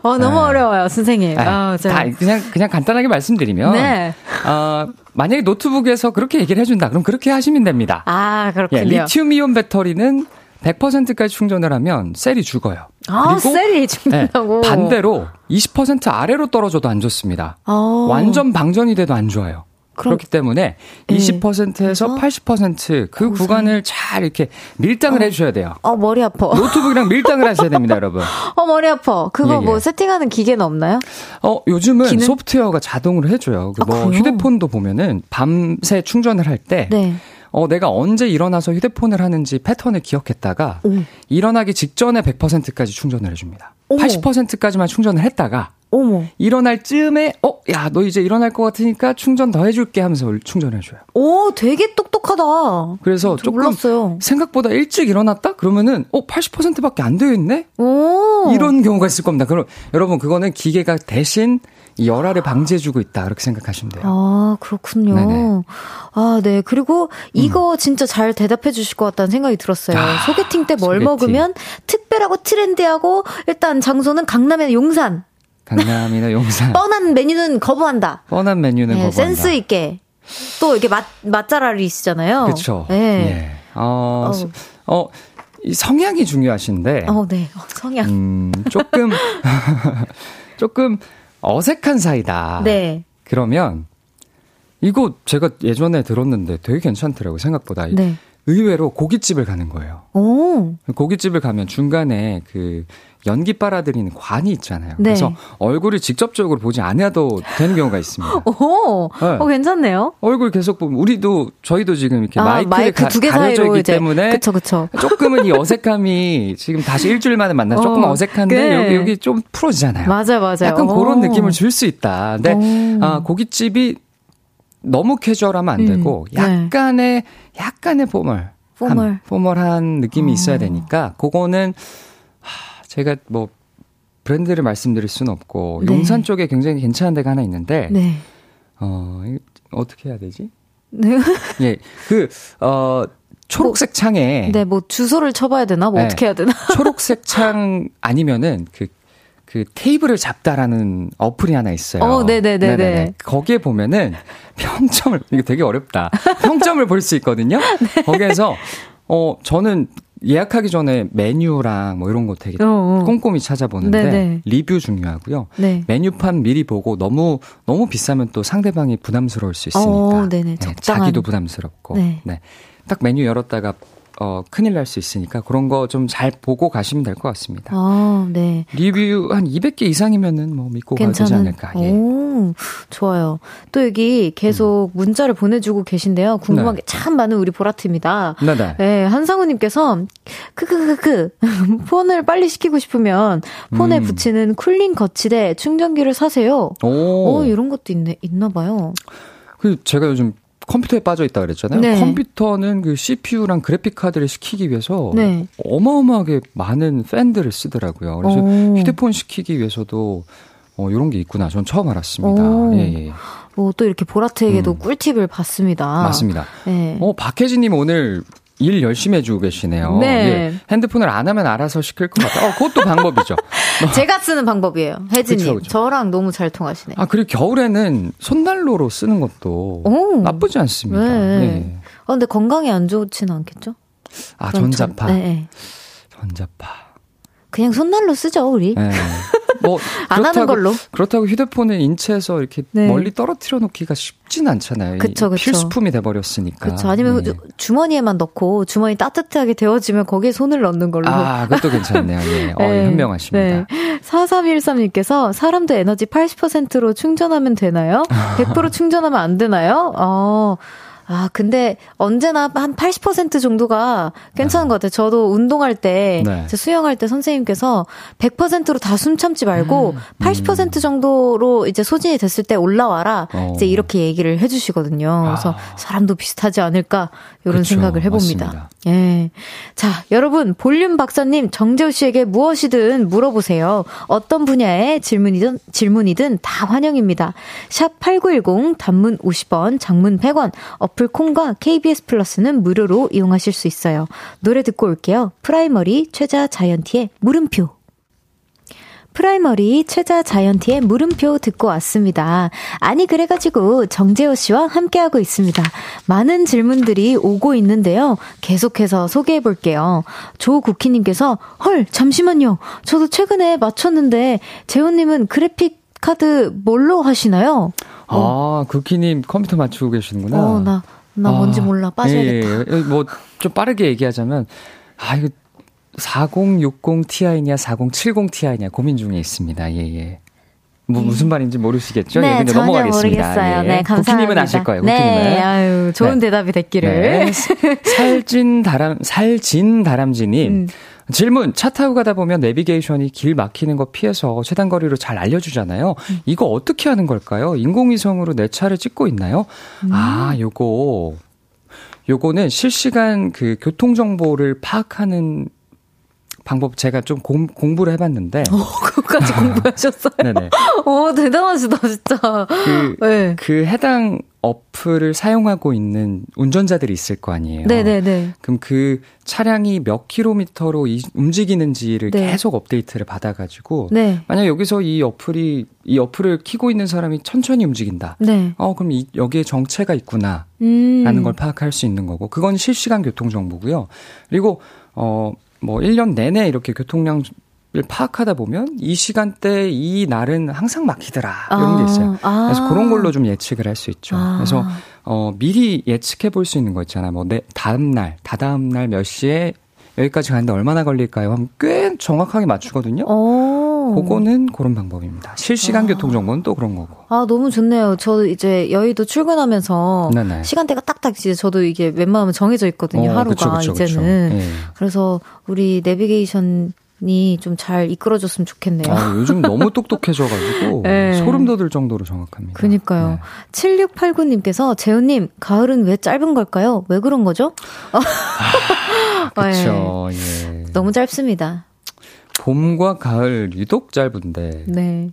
어, 너무 네. 어려워요, 선생님. 아, 다 그냥 그냥 간단하게 말씀드리면, 네. 어, 만약에 노트북에서 그렇게 얘기를 해준다, 그럼 그렇게 하시면 됩니다. 아, 그렇군요. 예, 리튬이온 배터리는 백 퍼센트까지 충전을 하면 셀이 죽어요. 아, 그리고 셀이 죽는다고. 네, 반대로 이십 퍼센트 아래로 떨어져도 안 좋습니다. 오. 완전 방전이 돼도 안 좋아요. 그렇기 때문에 네. 이십 퍼센트에서 팔십 퍼센트 그 고생. 구간을 잘 이렇게 밀당을 어. 해주셔야 돼요. 어, 머리 아파. 노트북이랑 밀당을 하셔야 됩니다, 여러분. 어, 머리 아파. 그거 예, 뭐 예. 세팅하는 기계는 없나요? 어, 요즘은 기능? 소프트웨어가 자동으로 해줘요. 그 뭐 아, 휴대폰도 보면은 밤새 충전을 할 때. 네. 어, 내가 언제 일어나서 휴대폰을 하는지 패턴을 기억했다가 오. 일어나기 직전에 백 퍼센트까지 충전을 해줍니다. 어머. 팔십 퍼센트까지만 충전을 했다가 어머. 일어날 쯤에 어, 야, 너 이제 일어날 것 같으니까 충전 더 해줄게 하면서 충전을 해줘요. 오, 되게 똑똑하다. 그래서 조금 몰랐어요. 생각보다 일찍 일어났다? 그러면은 어, 팔십 퍼센트밖에 안 되어있네? 이런 경우가 있을 겁니다. 그럼 여러분 그거는 기계가 대신 이 열화를 방지해주고 있다 이렇게 생각하시면 돼요. 아 그렇군요. 네네. 아 네. 그리고 이거 음. 진짜 잘 대답해 주실 것 같다는 생각이 들었어요. 아, 소개팅 때 뭘 먹으면 특별하고 트렌디하고 일단 장소는 강남의 용산. 강남이나 용산. 뻔한 메뉴는 거부한다. 뻔한 메뉴는 네, 거부한다. 센스 있게 또 이렇게 맛 맛잘알이시잖아요. 그렇죠. 네. 예. 어, 어. 어 성향이 중요하신데. 어, 네. 어, 성향. 음, 조금 조금 어색한 사이다. 네. 그러면 이거 제가 예전에 들었는데 되게 괜찮더라고요. 생각보다. 네. 의외로 고깃집을 가는 거예요. 오. 고깃집을 가면 중간에 그 연기 빨아들이는 관이 있잖아요. 네. 그래서 얼굴을 직접적으로 보지 않아도 되는 경우가 있습니다. 오, 네. 어, 괜찮네요. 얼굴 계속 보면 우리도 저희도 지금 이렇게 아, 마이크를 마이크 두 개 사이로 있기 이제, 때문에 그쵸, 그쵸. 조금은 이 어색함이 지금 다시 일주일 만에 만나서 어, 조금 어색한데 네. 여기 여기 좀 풀어지잖아요. 맞아요, 맞아요. 약간 오. 그런 느낌을 줄 수 있다. 근데 아, 고깃집이 너무 캐주얼하면 안 되고 음, 약간의 네. 약간의 포멀, 포멀, 포멀한 느낌이 어. 있어야 되니까 그거는 하, 제가 뭐 브랜드를 말씀드릴 수는 없고 네. 용산 쪽에 굉장히 괜찮은 데가 하나 있는데 네. 어 어떻게 해야 되지? 네. 예, 그 어. 초록색 뭐, 창에 네, 뭐 주소를 쳐봐야 되나? 뭐 네. 어떻게 해야 되나? 초록색 창 아니면은 그. 그 테이블을 잡다라는 어플이 하나 있어요. 어, 네네네네. 네네네. 거기에 보면은 평점을 이거 되게 어렵다. 평점을 볼 수 있거든요. 네. 거기에서 어 저는 예약하기 전에 메뉴랑 뭐 이런 거 되게 어어. 꼼꼼히 찾아보는데 네네. 리뷰 중요하고요. 네. 메뉴판 미리 보고 너무 너무 비싸면 또 상대방이 부담스러울 수 있으니까. 어, 네네. 적당한. 네, 자기도 부담스럽고. 네. 네. 딱 메뉴 열었다가. 어 큰일 날 수 있으니까 그런 거 좀 잘 보고 가시면 될 것 같습니다. 아, 네. 리뷰 한 이백 개 이상이면은 뭐 믿고 괜찮은? 가야 되지 않을까. 예. 오, 좋아요. 또 여기 계속 음. 문자를 보내주고 계신데요. 궁금한 네. 게 참 많은 우리 보라트입니다. 네네. 네, 한상우님께서 크크크크 폰을 빨리 시키고 싶으면 폰에 음. 붙이는 쿨링 거치대 충전기를 사세요. 오, 오 이런 것도 있네 있나 봐요. 그 제가 요즘 컴퓨터에 빠져 있다 그랬잖아요. 네. 컴퓨터는 그 씨피유랑 그래픽 카드를 시키기 위해서 네. 어마어마하게 많은 팬들을 쓰더라고요. 그래서 오. 휴대폰 시키기 위해서도 어, 이런 게 있구나. 전 처음 알았습니다. 예, 예. 뭐 또 이렇게 보라트에게도 음. 꿀팁을 받습니다. 맞습니다. 네. 어, 박혜진님 오늘 일 열심히 해주고 계시네요. 네. 예. 핸드폰을 안 하면 알아서 시킬 것 같아요. 어, 그것도 방법이죠. 제가 쓰는 방법이에요. 혜진님. 저랑 너무 잘 통하시네. 아, 그리고 겨울에는 손난로로 쓰는 것도 오. 나쁘지 않습니다. 네. 네. 아, 근데 건강에 안 좋지는 않겠죠? 아, 전자파. 전, 네. 전자파. 그냥 손난로 쓰죠, 우리. 네. 뭐 안 하는 걸로. 그렇다고 휴대폰을 인체에서 이렇게 네. 멀리 떨어뜨려 놓기가 쉽진 않잖아요. 그쵸, 그쵸. 필수품이 돼버렸으니까. 그쵸. 아니면 네. 주머니에만 넣고 주머니 따뜻하게 데워지면 거기에 손을 넣는 걸로. 아, 그것도 괜찮네요. 예. 네. 어, 현명하십니다. 네. 사삼일삼님께서 사람도 에너지 팔십 퍼센트로 충전하면 되나요? 백 퍼센트 충전하면 안 되나요? 어. 아, 근데 언제나 한 팔십 퍼센트 정도가 괜찮은 네. 것 같아요. 저도 운동할 때, 네. 수영할 때 선생님께서 백 퍼센트로 다 숨 참지 말고 음. 팔십 퍼센트 정도로 이제 소진이 됐을 때 올라와라. 오. 이제 이렇게 얘기를 해주시거든요. 그래서 아. 사람도 비슷하지 않을까 이런 그쵸, 생각을 해봅니다. 맞습니다. 예. 자, 여러분 볼륨 박사님 정재호 씨에게 무엇이든 물어보세요. 어떤 분야의 질문이든 질문이든 다 환영입니다. 샵 팔구일공 단문 오십 원, 장문 백 원. 어플 콩과 케이비에스 플러스는 무료로 이용하실 수 있어요. 노래 듣고 올게요. 프라이머리 최자 자이언티의 물음표. 프라이머리 최자 자이언티의 물음표 듣고 왔습니다. 아니 그래가지고 정재호 씨와 함께하고 있습니다. 많은 질문들이 오고 있는데요. 계속해서 소개해볼게요. 조국희님께서 헐 잠시만요. 저도 최근에 맞췄는데 재호님은 그래픽 카드 뭘로 하시나요? 어. 아, 국희님 컴퓨터 맞추고 계시는구나. 어, 나, 나 아, 뭔지 몰라. 빠져야겠다. 예, 예. 뭐, 좀 빠르게 얘기하자면, 아, 이거 사공육공 티아이냐, 사공칠공 티아이냐 고민 중에 있습니다. 예, 예. 뭐, 무슨 말인지 모르시겠죠? 네, 예, 근데 전혀 넘어가겠습니다. 모르겠어요. 예. 네, 감사합니다. 국희님은 아실 거예요, 국희님은. 네, 아유, 좋은 네. 대답이 됐기를. 네. 살찐 다람, 살진 다람쥐님. 음. 질문, 차 타고 가다 보면 내비게이션이 길 막히는 거 피해서 최단거리로 잘 알려주잖아요. 이거 어떻게 하는 걸까요? 인공위성으로 내 차를 찍고 있나요? 음. 아, 요거, 요거는 실시간 그 교통정보를 파악하는 방법 제가 좀 공, 공부를 해봤는데. 오, 그것까지 공부하셨어요? 네네. 오, 대단하시다, 진짜. 그, 네. 그 해당 어플을 사용하고 있는 운전자들이 있을 거 아니에요. 네네네. 그럼 그 차량이 몇 킬로미터로 이, 움직이는지를 네. 계속 업데이트를 받아가지고. 네. 만약 여기서 이 어플이, 이 어플을 켜고 있는 사람이 천천히 움직인다. 네. 어, 그럼 이, 여기에 정체가 있구나. 음. 라는 걸 파악할 수 있는 거고. 그건 실시간 교통정보고요. 그리고, 어, 뭐 일 년 내내 이렇게 교통량을 파악하다 보면 이 시간대 이 날은 항상 막히더라 이런 아, 게 있어요. 아. 그래서 그런 걸로 좀 예측을 할 수 있죠. 아. 그래서 어, 미리 예측해 볼 수 있는 거 있잖아요. 뭐 내, 다음 날, 다다음 날 몇 시에 여기까지 가는데 얼마나 걸릴까요? 하면 꽤 정확하게 맞추거든요. 오. 그거는 그런 방법입니다. 실시간 아. 교통정보는 또 그런 거고. 아, 너무 좋네요. 저 이제 여의도 출근하면서 네네. 시간대가 딱딱 이제 저도 이게 웬만하면 정해져 있거든요. 어, 하루가 그쵸, 그쵸, 이제는. 그쵸. 예. 그래서 우리 내비게이션 니 좀 잘 이끌어줬으면 좋겠네요. 아, 요즘 너무 똑똑해져가지고 네. 소름 돋을 정도로 정확합니다. 그러니까요. 네. 칠육팔구 님께서 재훈님 가을은 왜 짧은 걸까요? 왜 그런 거죠? 아, 그렇죠. 네. 예. 너무 짧습니다. 봄과 가을 유독 짧은데 네.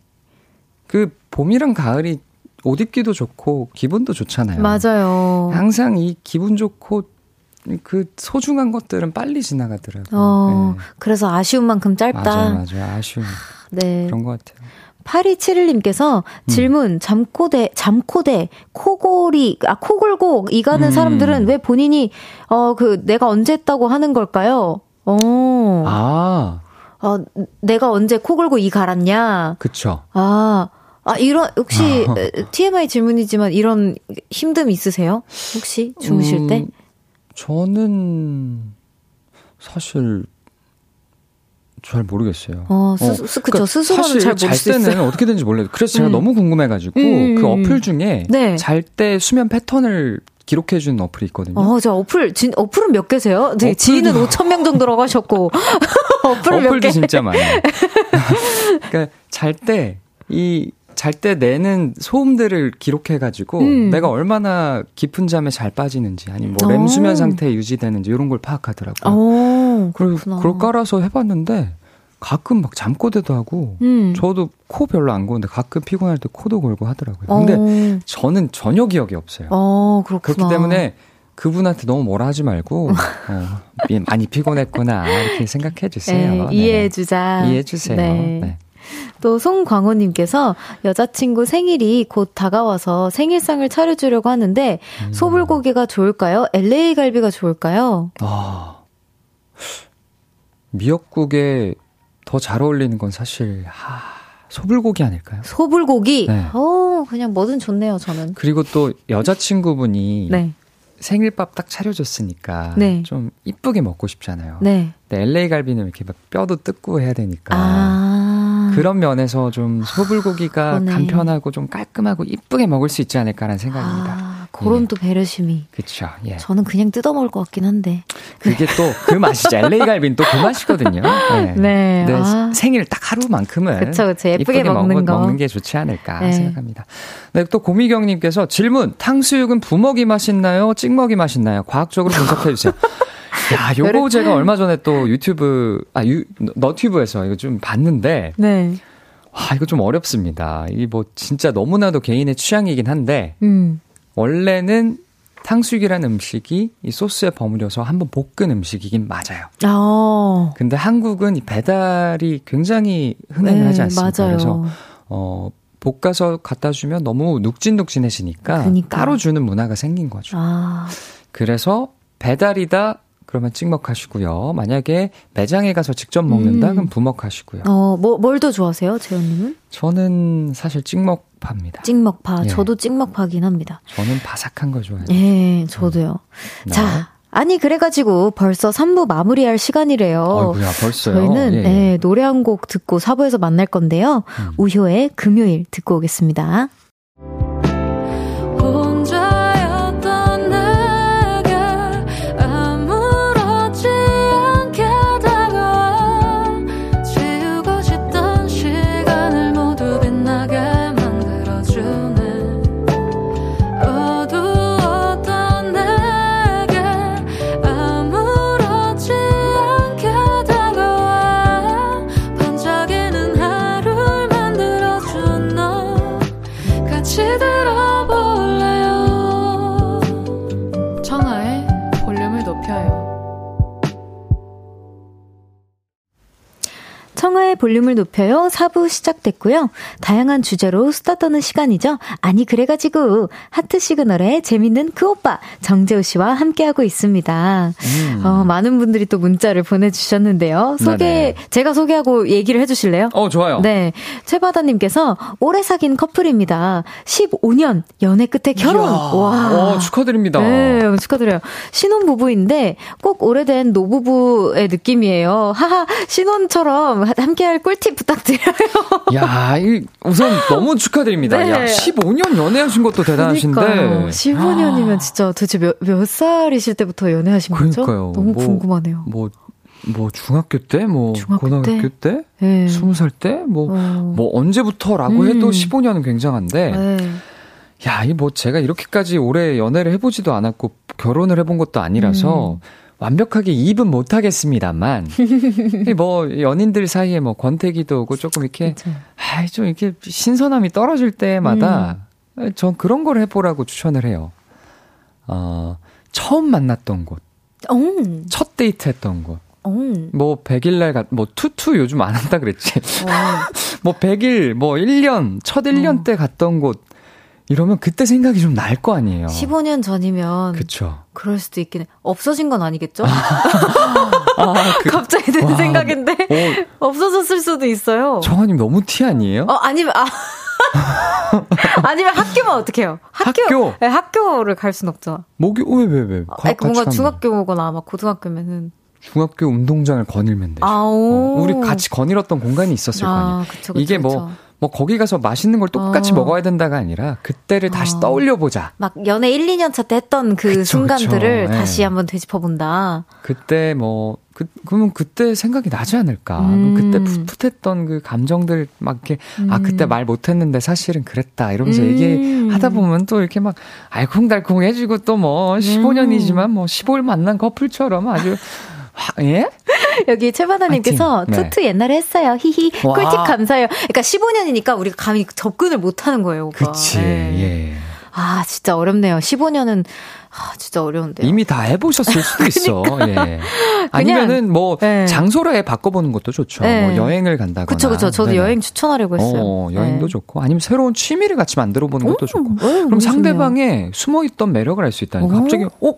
그 봄이랑 가을이 옷 입기도 좋고 기분도 좋잖아요. 맞아요. 항상 이 기분 좋고 그 소중한 것들은 빨리 지나가더라고요. 어, 네. 그래서 아쉬운 만큼 짧다. 맞아요, 맞아요. 아쉬운. 네. 그런 것 같아요. 팔이칠일 님께서 질문, 음. 잠꼬대, 잠꼬대, 코골이, 아, 코골고 이가는 음. 사람들은 왜 본인이, 어, 그, 내가 언제 했다고 하는 걸까요? 어. 아. 어, 내가 언제 코골고 이 갈았냐? 그쵸. 아. 아, 이런, 혹시, 아. 티엠아이 질문이지만 이런 힘듦 있으세요? 혹시? 주무실 음. 때? 저는 사실 잘 모르겠어요. 어, 스, 스, 어, 그쵸. 그러니까 스스로는 잘 모르겠어요. 사실 잘 때는 어떻게 되는지 몰라요. 그래서 제가 음. 너무 궁금해가지고 음. 그 어플 중에 네. 잘 때 수면 패턴을 기록해주는 어플이 있거든요. 어, 저 어플, 진, 어플은 몇 개세요? 네, 어플도... 지인은 오천 명 정도라고 하셨고 어플은 몇 개? 어플도 진짜 많아요. 그러니까 잘 때 이... 잘 때 내는 소음들을 기록해가지고 음. 내가 얼마나 깊은 잠에 잘 빠지는지 아니면 뭐 렘수면 상태에 유지되는지 이런 걸 파악하더라고요. 오, 그걸, 그걸 깔아서 해봤는데 가끔 막 잠꼬대도 하고 음. 저도 코 별로 안 고는데 가끔 피곤할 때 코도 골고 하더라고요. 근데 오. 저는 전혀 기억이 없어요. 오, 그렇기 때문에 그분한테 너무 뭐라 하지 말고 어, 많이 피곤했구나 이렇게 생각해 주세요. 네, 이해해 주자. 이해해 주세요. 네. 네. 또 송광호님께서 여자친구 생일이 곧 다가와서 생일상을 차려주려고 하는데 음. 소불고기가 좋을까요? 엘에이 갈비가 좋을까요? 아, 미역국에 더 잘 어울리는 건 사실 하, 소불고기 아닐까요? 소불고기? 네. 오, 그냥 뭐든 좋네요 저는. 그리고 또 여자친구분이 네. 생일밥 딱 차려줬으니까 네. 좀 이쁘게 먹고 싶잖아요. 네. 근데 엘에이 갈비는 이렇게 막 뼈도 뜯고 해야 되니까 아. 그런 면에서 좀 소불고기가 아, 간편하고 좀 깔끔하고 이쁘게 먹을 수 있지 않을까라는 생각입니다. 아, 그런 예. 또 배려심이. 그렇죠. 예. 저는 그냥 뜯어 먹을 것 같긴 한데. 그게 또 그 맛이죠. 엘에이 갈비는 또 그 맛이거든요. 네. 네. 네. 아. 생일 딱 하루만큼은 그쵸, 그쵸. 예쁘게, 예쁘게 먹는 먹, 거 먹는 게 좋지 않을까 네. 생각합니다. 네, 또 고미경님께서 질문. 탕수육은 부먹이 맛있나요? 찍먹이 맛있나요? 과학적으로 분석해 주세요. 야, 요거 제가 얼마 전에 또 유튜브, 아, 유, 너튜브에서 이거 좀 봤는데. 네. 와, 이거 좀 어렵습니다. 이 뭐 진짜 너무나도 개인의 취향이긴 한데. 음. 원래는 탕수육이라는 음식이 이 소스에 버무려서 한번 볶은 음식이긴 맞아요. 아. 근데 한국은 이 배달이 굉장히 흥행을 네, 하지 않습니까? 맞아요. 그래서, 어, 볶아서 갖다 주면 너무 눅진눅진해지니까. 그러니까. 따로 주는 문화가 생긴 거죠. 아. 그래서 배달이다. 그러면 찍먹하시고요. 만약에 매장에 가서 직접 먹는다, 음. 그럼 부먹하시고요. 어, 뭐, 뭘 더 좋아하세요, 재현님은? 저는 사실 찍먹파입니다. 찍먹파. 예. 저도 찍먹파긴 합니다. 저는 바삭한 걸 좋아해요. 예, 저도요. 음. 자, 네. 아니 그래가지고 벌써 삼 부 마무리할 시간이래요. 어이구야, 벌써요? 저희는 예, 예. 예, 노래 한 곡 듣고 사 부에서 만날 건데요. 음. 우효의 금요일 듣고 오겠습니다. 들어볼래요. 청하의 볼륨을 높여요. 청하의 볼륨을 높여요. 사 부 시작됐고요. 다양한 주제로 수다 떠는 시간이죠. 아니 그래가지고 하트 시그널의 재밌는 그 오빠 정재호 씨와 함께하고 있습니다. 음. 어, 많은 분들이 또 문자를 보내주셨는데요. 소개 네네. 제가 소개하고 얘기를 해주실래요? 어 좋아요. 네, 최바다님께서 오래 사귄 커플입니다. 십오 년 연애 끝에 결혼. 와. 오, 축하드립니다. 네, 축하드려요. 신혼 부부인데 꼭 오래된 노부부의 느낌이에요. 하하, 신혼처럼 함께할 꿀팁 부탁드려요. 야, 우선 너무 축하드립니다. 네. 야, 십오 년 연애하신 것도 대단하신데. 그러니까요. 십오 년이면 진짜 도대체 몇, 몇 살이실 때부터 연애하신 거죠? 그러니까요. 너무 뭐, 궁금하네요. 뭐, 뭐 중학교 때, 뭐 중학교 고등학교 때, 네. 스무 살 때, 뭐, 어. 뭐 언제부터라고 음. 해도 십오 년은 굉장한데. 네. 야, 이 뭐 제가 이렇게까지 오래 연애를 해보지도 않았고 결혼을 해본 것도 아니라서. 음. 완벽하게 입은 못하겠습니다만, 뭐, 연인들 사이에 뭐, 권태기도 오고, 조금 이렇게, 아이, 좀 이렇게 신선함이 떨어질 때마다, 음. 전 그런 걸 해보라고 추천을 해요. 어, 처음 만났던 곳, 오. 첫 데이트 했던 곳, 오. 뭐, 백 일 날, 가, 뭐, 투투 요즘 안 한다 그랬지. 뭐, 백 일, 뭐, 일 년, 첫 일 년 어. 때 갔던 곳, 이러면 그때 생각이 좀 날 거 아니에요. 십오 년 전이면. 그쵸. 그럴 수도 있긴 해. 없어진 건 아니겠죠? 아, 그, 갑자기 든 와, 생각인데. 어, 없어졌을 수도 있어요. 정아님 너무 티 아니에요? 어, 아니면, 아. 아니면 학교면 어떡해요? 학교? 학교? 네, 학교를 갈 순 없죠. 목요, 왜, 왜, 왜? 과, 아니, 뭔가 중학교거나 아마 고등학교면은. 중학교 운동장을 거닐면 되죠. 어, 우리 같이 거닐었던 공간이 있었을 아, 거 아니에요. 그쵸, 그쵸, 이게 그쵸. 뭐. 뭐 거기 가서 맛있는 걸 똑같이 어. 먹어야 된다가 아니라 그때를 다시 어. 떠올려보자. 막 연애 일, 이 년 차 때 했던 그 그쵸, 순간들을 그쵸. 다시 네. 한번 되짚어본다. 그때 뭐 그, 그러면 그때 생각이 나지 않을까. 음. 그때 풋풋했던 그 감정들 막 이렇게 음. 아 그때 말 못했는데 사실은 그랬다 이러면서 음. 얘기하다 보면 또 이렇게 막 알콩달콩해지고 또 뭐 십오 년이지만 뭐 십오 일 만난 커플처럼 아주 예? 여기 최바다님께서 네. 투투 옛날에 했어요. 히히. 와. 꿀팁 감사해요. 그러니까 십오 년이니까 우리가 감히 접근을 못하는 거예요. 오빠. 그치. 네. 예. 아 진짜 어렵네요. 십오 년은 아, 진짜 어려운데요. 이미 다 해보셨을 수도 그러니까. 있어. 예. 아니면은 뭐 네. 장소를 바꿔보는 것도 좋죠. 네. 뭐 여행을 간다거나. 그렇죠, 그렇죠. 저도 네네. 여행 추천하려고 했어요. 어, 여행도 네. 좋고, 아니면 새로운 취미를 같이 만들어보는 것도 오, 좋고. 오, 그럼 상대방의 숨어있던 매력을 알 수 있다니까. 오, 갑자기, 어,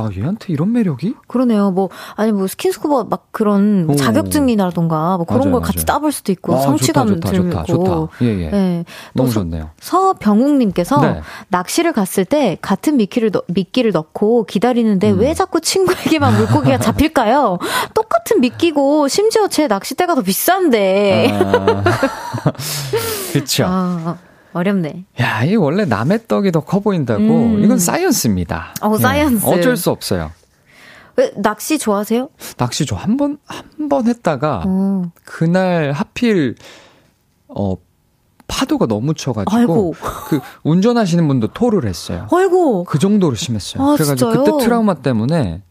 야 얘한테 이런 매력이? 그러네요. 뭐 아니 뭐 스킨스쿠버 막 그런 오. 자격증이라던가 뭐 그런 맞아요, 걸 맞아요. 같이 따볼 수도 있고 아, 성취감 들고. 예예. 네. 너무 서, 좋네요. 서병욱님께서 네. 낚시를 갔을 때 같은 미끼를 넣, 미 미끼를 넣고 기다리는데 음. 왜 자꾸 친구에게만 물고기가 잡힐까요? 똑같은 미끼고 심지어 제 낚싯대가 더 비싼데. 아, 그렇죠. 아, 어렵네. 야, 이 원래 남의 떡이 더 커 보인다고. 음. 이건 사이언스입니다. 어, 사이언스. 네, 어쩔 수 없어요. 왜, 낚시 좋아하세요? 낚시 좋아. 한 번, 한 번 했다가 오. 그날 하필 어. 파도가 너무 쳐가지고 아이고. 그 운전하시는 분도 토를 했어요. 아이고. 그 정도로 심했어요. 아, 그래가지고 진짜요? 그때 트라우마 때문에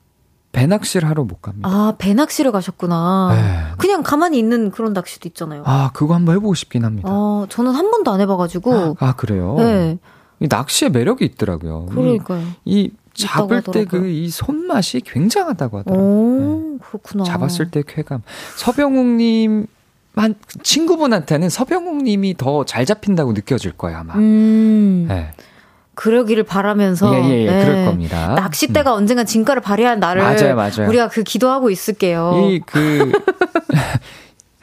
배낚시를 하러 못 갑니다. 아 배낚시를 가셨구나. 네. 그냥 가만히 있는 그런 낚시도 있잖아요. 아 그거 한번 해보고 싶긴 합니다. 아 저는 한 번도 안 해봐가지고. 아 그래요? 네. 이 낚시의 매력이 있더라고요. 그러니까요. 이 잡을 때 그 이 손맛이 굉장하다고 하더라고요. 오, 네. 그렇구나. 잡았을 때 쾌감. 서병욱님. 한 친구분한테는 서병욱님이 더 잘 잡힌다고 느껴질 거예요 아마. 음, 네. 그러기를 바라면서. 예예예, 예, 예, 네. 그럴 겁니다. 낚싯대가 음. 언젠간 진가를 발휘한 나를 맞아요, 맞아요. 우리가 그 기도하고 있을게요. 이 그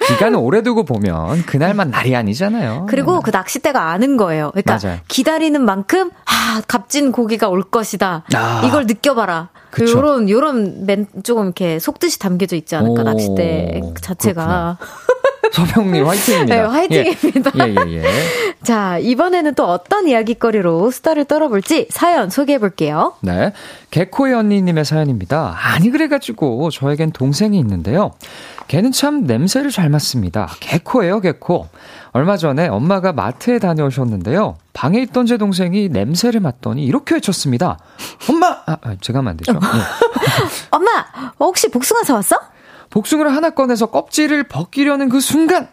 기간을 오래 두고 보면 그날만 날이 아니잖아요. 그리고 네. 그 낚싯대가 아는 거예요. 그러니까 맞아요. 기다리는 만큼 아 값진 고기가 올 것이다. 아. 이걸 느껴봐라. 그쵸. 요런 요런 맨 조금 이렇게 속뜻이 담겨져 있지 않을까 오, 낚싯대 자체가. 서병님 화이팅입니다. 네, 화이팅입니다. 예, 예, 예. 자, 이번에는 또 어떤 이야기거리로 수다를 떨어볼지 사연 소개해볼게요. 네, 개코의 언니님의 사연입니다. 아니 그래가지고 저에겐 동생이 있는데요. 걔는 참 냄새를 잘 맡습니다. 개코예요, 개코. 얼마 전에 엄마가 마트에 다녀오셨는데요. 방에 있던 제 동생이 냄새를 맡더니 이렇게 외쳤습니다. 엄마! 아, 제가 하면 안 되죠? 네. 엄마! 혹시 복숭아 사왔어? 복숭아를 하나 꺼내서 껍질을 벗기려는 그 순간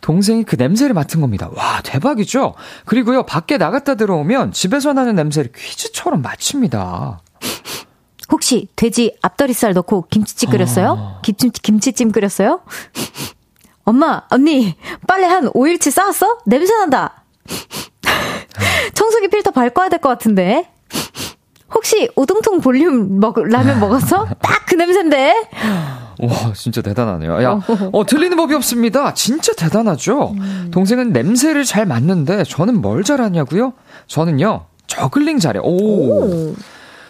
동생이 그 냄새를 맡은 겁니다. 와, 대박이죠? 그리고요, 밖에 나갔다 들어오면 집에서 나는 냄새를 퀴즈처럼 맞춥니다. 혹시 돼지 앞다리살 넣고 김치찜 끓였어요? 아... 김치, 김치찜 끓였어요? 엄마, 언니, 빨래 한 오일치 쌓았어? 냄새 난다. 청소기 필터 밟고 와야 될 것 같은데. 혹시 오동통 볼륨 먹, 라면 먹었어? 딱 그 냄새인데. 와, 진짜 대단하네요. 야, 어, 틀리는 법이 없습니다. 진짜 대단하죠? 동생은 냄새를 잘 맡는데 저는 뭘 잘하냐고요? 저는요, 저글링 잘해요. 오. 오.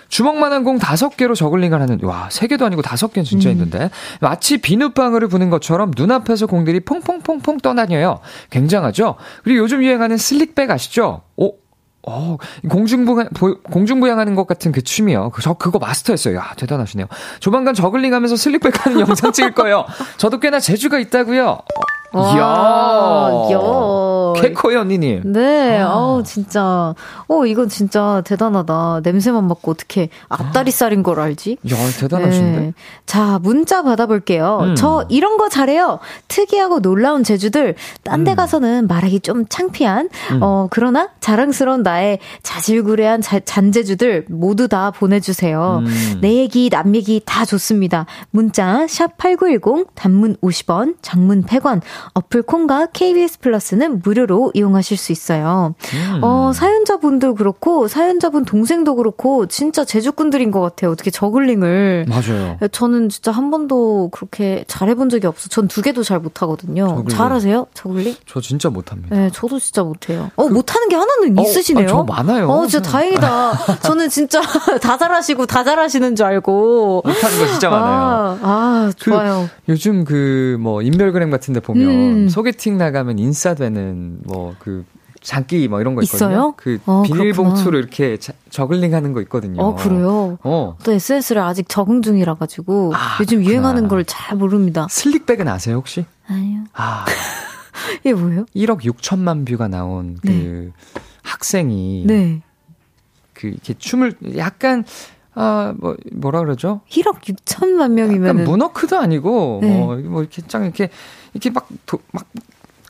주먹만한 공 다섯 개로 저글링을 하는, 와, 세 개도 아니고 다섯 개는 진짜 음. 있는데, 마치 비눗방울을 부는 것처럼 눈앞에서 공들이 퐁퐁퐁퐁 떠다녀요. 굉장하죠? 그리고 요즘 유행하는 슬릭백 아시죠? 오, 어, 공중부양, 공중부양하는 것 같은 그 춤이요. 저 그거 마스터했어요. 야, 대단하시네요. 조만간 저글링하면서 슬릭백 하는 영상 찍을 거예요. 저도 꽤나 재주가 있다고요. 이야, 개코요 언니님. 네, 어, 진짜, 어, 이건 진짜 대단하다. 냄새만 맡고 어떻게 앞다리살인 걸 알지? 야, 대단하신데. 네. 자, 문자 받아볼게요. 음. 저 이런 거 잘해요. 특이하고 놀라운 재주들. 딴 데 가서는 말하기 좀 창피한, 음. 어, 그러나 자랑스러운 나의 자질구레한 자, 잔재주들 모두 다 보내주세요. 음. 내 얘기, 남 얘기 다 좋습니다. 문자 샵 팔구일공, 단문 오십 원, 장문 백 원. 어플 콩과 케이비에스 플러스는 무료로 이용하실 수 있어요. 음. 어, 사연자분도 그렇고 사연자분 동생도 그렇고 진짜 재주꾼들인 것 같아요. 어떻게 저글링을. 맞아요. 저는 진짜 한 번도 그렇게 잘해본 적이 없어. 전 두 개도 잘 못하거든요. 저글링. 잘하세요? 저글링? 저 진짜 못합니다. 네, 저도 진짜 못해요. 어, 그... 못하는 게 하나는 어, 있으시네요. 아, 저 많아요. 어, 진짜 다행이다. 저는 진짜 다 잘하시고 다 잘하시는 줄 알고. 못하는 거 진짜 많아요. 아, 아 좋아요. 그, 요즘 그 뭐 인별그램 같은 데 보면 음. 소개팅 나가면 인싸되는 뭐 그 장기 뭐 이런 거 있거든요. 있어요? 그 아, 비닐봉투로 이렇게 자, 저글링하는 거 있거든요. 어, 그래요? 어. 또 에스엔에스를 아직 적응 중이라 가지고 아, 요즘 그렇구나. 유행하는 걸 잘 모릅니다. 슬릭백은 아세요 혹시? 아니요. 아. 이게 뭐예요? 일억 육천만 뷰가 나온 그 네. 학생이 네. 그 이렇게 춤을 약간 아, 뭐, 뭐라 그러죠? 일억 육천만 명이면. 약간 문어크도 아니고, 네. 뭐, 뭐, 이렇게 짱, 이렇게, 이렇게 막, 도, 막,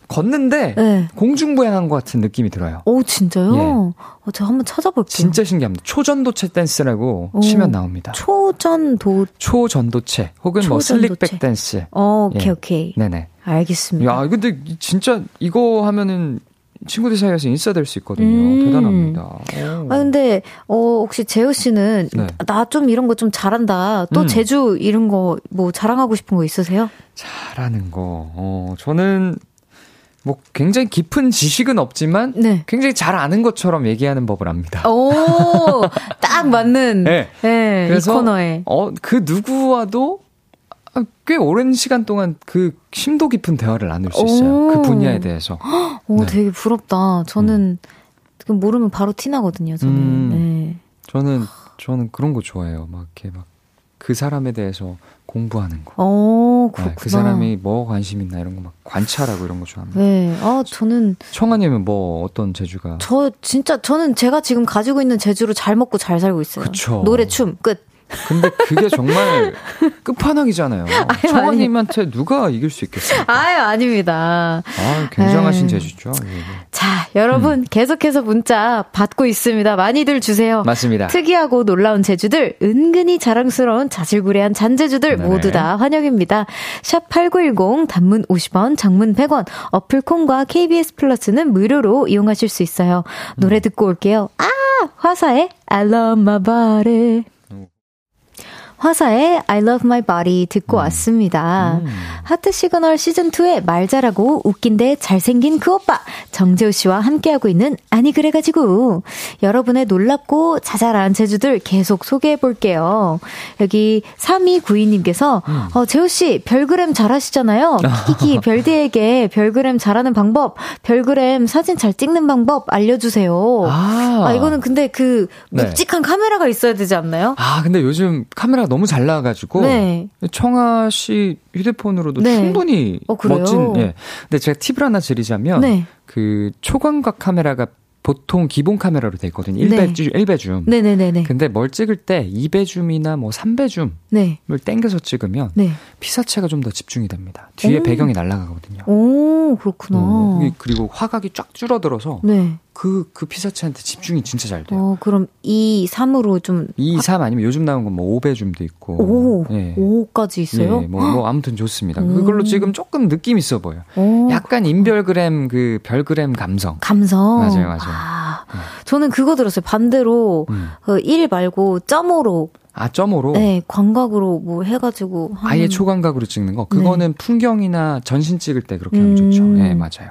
걷는데, 네. 공중부양한 것 같은 느낌이 들어요. 오, 진짜요? 예. 어, 제가 한번 찾아볼게요. 진짜 신기합니다. 초전도체 댄스라고 오, 치면 나옵니다. 초전도. 초전도체. 혹은 초전도체. 뭐, 슬릭백 댄스. 어, 오케이, 예. 오케이. 네네. 알겠습니다. 야, 근데 진짜 이거 하면은, 친구들 사이에서 인싸 될 수 있거든요. 음. 대단합니다. 오. 아 근데 어 혹시 재우 씨는 네. 나 좀 이런 거 좀 잘한다. 또 음. 제주 이런 거 뭐 자랑하고 싶은 거 있으세요? 잘하는 거. 어 저는 뭐 굉장히 깊은 지식은 없지만 네. 굉장히 잘 아는 것처럼 얘기하는 법을 압니다. 오, 딱 맞는. 네. 네, 그래서 이 코너에 어 그 누구와도 꽤 오랜 시간 동안 그 심도 깊은 대화를 나눌 수 있어요. 그 분야에 대해서. 오, 네. 되게 부럽다. 저는 음. 모르면 바로 티나거든요. 저는. 음, 네. 저는 저는 그런 거 좋아해요. 막 이렇게 막 그 사람에 대해서 공부하는 거. 오, 그렇구나. 네, 그 사람이 뭐 관심 있나 이런 거 막 관찰하고 이런 거 좋아합니다. 네, 아 저는 청아님은 뭐 어떤 재주가? 저 진짜 저는 제가 지금 가지고 있는 재주로 잘 먹고 잘 살고 있어요. 그쵸. 노래, 춤, 끝. 근데 그게 정말 끝판왕이잖아요. 청아님한테 누가 이길 수 있겠습니까? 아유, 아닙니다. 아, 굉장하신 에이. 재주죠. 자, 여러분 음. 계속해서 문자 받고 있습니다. 많이들 주세요. 맞습니다. 특이하고 놀라운 재주들, 은근히 자랑스러운 자질구레한 잔재주들 네. 모두 다 환영입니다. 샵 팔구일공, 단문 오십 원, 장문 백 원, 어플콘과 케이비에스 플러스는 무료로 이용하실 수 있어요. 노래 음. 듣고 올게요. 아, 화사의 I love my body. 화사의 I love my body 듣고 음. 왔습니다. 음. 하트 시그널 시즌이에 말 잘하고 웃긴데 잘생긴 그 오빠 정재호 씨와 함께하고 있는 아니 그래가지고 여러분의 놀랍고 자잘한 재주들 계속 소개해볼게요. 여기 삼이구이 님께서 음. 어, 재호 씨 별그램 잘하시잖아요. 키키키 별디에게 별그램 잘하는 방법 별그램 사진 잘 찍는 방법 알려주세요. 아, 아 이거는 근데 그 묵직한 네. 카메라가 있어야 되지 않나요? 아 근데 요즘 카메라 너무 잘 나와가지고 네. 청하 씨 휴대폰으로도 네. 충분히 어, 멋진. 예. 근데 제가 팁을 하나 드리자면 네. 그 초광각 카메라가 보통 기본 카메라로 돼 있거든요. 일 배 줌, 네. 일 배 줌. 네네네네. 근데 뭘 찍을 때 이 배 줌이나 뭐 삼 배 줌을 네. 땡겨서 찍으면 네. 피사체가 좀 더 집중이 됩니다. 뒤에 오. 배경이 날아가거든요. 오, 그렇구나. 어, 그리고 화각이 쫙 줄어들어서 네. 그, 그 피사체한테 집중이 진짜 잘 돼요. 어, 그럼 이, 삼으로 좀. 이, 삼 아니면 요즘 나온 건 뭐 오 배 줌도 있고. 오, 예. 오까지 있어요? 예, 뭐, 뭐, 아무튼 좋습니다. 음. 그걸로 지금 조금 느낌 있어 보여요. 오, 약간 그렇구나. 인별그램, 그, 별그램 감성. 감성. 맞아요, 맞아요. 아, 네. 저는 그거 들었어요. 반대로, 음. 그 일 말고 점 오로. 아, 점으로? 네, 광각으로 뭐 해가지고. 하는... 아예 초광각으로 찍는 거? 그거는 네. 풍경이나 전신 찍을 때 그렇게 하면 음... 좋죠. 네, 맞아요.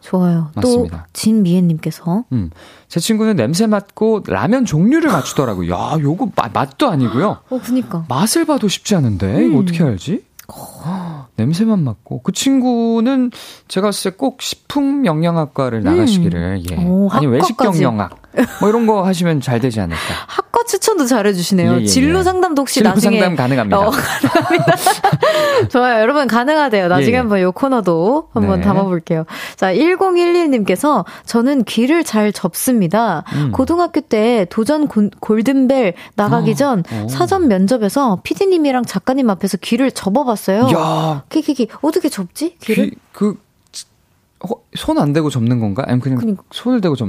좋아요. 맞습니다. 또, 진미애님께서. 음, 제 친구는 냄새 맡고 라면 종류를 맞추더라고요. 야, 요거 마, 맛도 아니고요. 어, 그니까. 맛을 봐도 쉽지 않은데? 음. 이거 어떻게 알지? 어, 냄새만 맡고. 그 친구는 제가 봤을 때 꼭 식품 영양학과를 음. 나가시기를. 예. 오, 아니, 외식 영양학. 뭐 이런 거 하시면 잘 되지 않을까. 학과 추천도 잘해주시네요. 예, 예, 진로 상담도 혹시 진로 나중에. 진로 상담 가능합니다. 어, 가능합니다. 좋아요. 여러분 가능하대요. 나중에 예, 예. 한번 요 코너도 한번 네. 담아볼게요. 자, 일공일일 님께서 저는 귀를 잘 접습니다. 음. 고등학교 때 도전 고, 골든벨 나가기 어, 전 어. 사전 면접에서 피디님이랑 작가님 앞에서 귀를 접어봤어요. 야. 키키키. 어떻게 접지? 귀를? 귀, 그, 어, 손 안 대고 접는 건가? 아니면 그냥, 그냥 손을 대고 접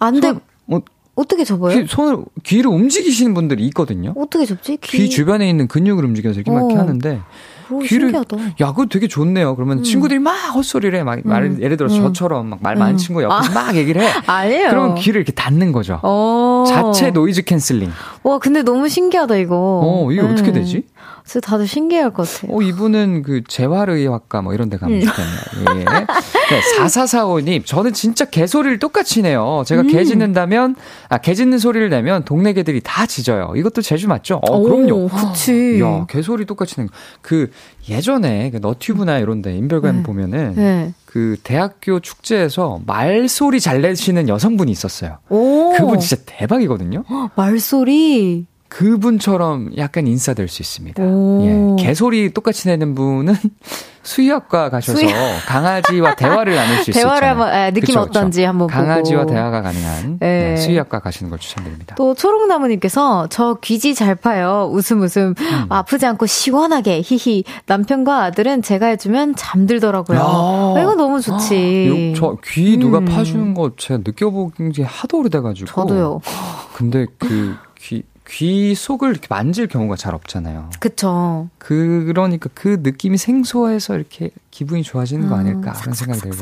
안 돼. 어, 어떻게 접어요? 귀, 손을, 귀를 움직이시는 분들이 있거든요. 어떻게 접지? 귀, 귀 주변에 있는 근육을 움직여서 이렇게 어. 막 하는데. 오, 귀를. 신기하다. 야, 그거 되게 좋네요. 그러면 음. 친구들이 막 헛소리를 해. 막, 음. 말, 예를 들어서 음. 저처럼 막 말 많은 음. 친구 옆에서 아. 막 얘기를 해. 아니에요. 그러면 귀를 이렇게 닫는 거죠. 오. 자체 노이즈 캔슬링. 와, 근데 너무 신기하다, 이거. 어, 이게 네. 어떻게 되지? 진짜 다들 신기할 것 같아요. 어, 이분은 그 재활의학과 뭐 이런 데 가면 좋겠네요. 예. 네, 사사사오 님, 저는 진짜 개소리를 똑같이 내요. 제가 음. 개 짖는다면, 아, 개 짖는 소리를 내면 동네 개들이 다 짖어요. 이것도 제주 맞죠? 어, 오, 그럼요. 그치. 야, 개소리 똑같이 내는 거. 그, 예전에 그 너튜브나 이런 데 인별그램 네. 보면은 네. 그 대학교 축제에서 말소리 잘 내시는 여성분이 있었어요. 오. 그분 진짜 대박이거든요. 헉, 말소리. 그분처럼 약간 인싸될 수 있습니다. 예. 개소리 똑같이 내는 분은 수의학과 가셔서 수의... 강아지와 대화를 나눌 수 있어요. 대화를 한번 에, 느낌 그쵸, 어떤지 그쵸. 한번 강아지와 보고. 대화가 가능한 네, 수의학과 가시는 걸 추천드립니다. 또 초록나무님께서 저 귀지 잘 파요. 웃음 웃음 음. 아프지 않고 시원하게 히히. 남편과 아들은 제가 해주면 잠들더라고요. 아, 이거 너무 좋지. 아, 저 귀 누가 음. 파주는 거 제가 느껴본 지 하도 오래돼가지고. 저도요. 근데 그 귀 귀 속을 이렇게 만질 경우가 잘 없잖아요. 그쵸. 그러니까 그 느낌이 생소해서 이렇게 기분이 좋아지는 어, 거 아닐까 그런 생각이 들고.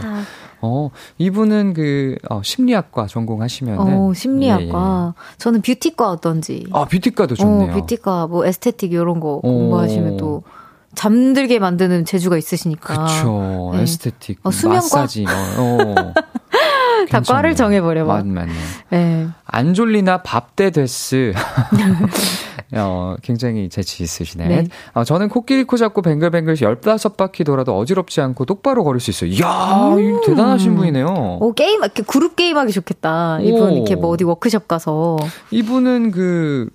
어, 이분은 그 어, 심리학과 전공하시면은. 어, 심리학과. 예, 예. 저는 뷰티과 어떤지. 아, 뷰티과도 좋네요. 어, 뷰티과 뭐 에스테틱 이런 거 공부하시면 어. 또. 잠들게 만드는 재주가 있으시니까. 그렇죠. 네. 에스테틱, 어, 마사지. 어, 어. 다 과를 정해버려. 맞네, 맞네. 네. 안졸리나 밥대데스. 어, 굉장히 재치 있으시네. 네. 어, 저는 코끼리 코 잡고 뱅글뱅글 열다섯 바퀴 돌아도 어지럽지 않고 똑바로 걸을 수 있어요. 이야, 음. 대단하신 분이네요. 오, 게임, 이렇게 그룹 게임하기 좋겠다. 이분 오. 이렇게 뭐 어디 워크숍 가서. 이분은 그,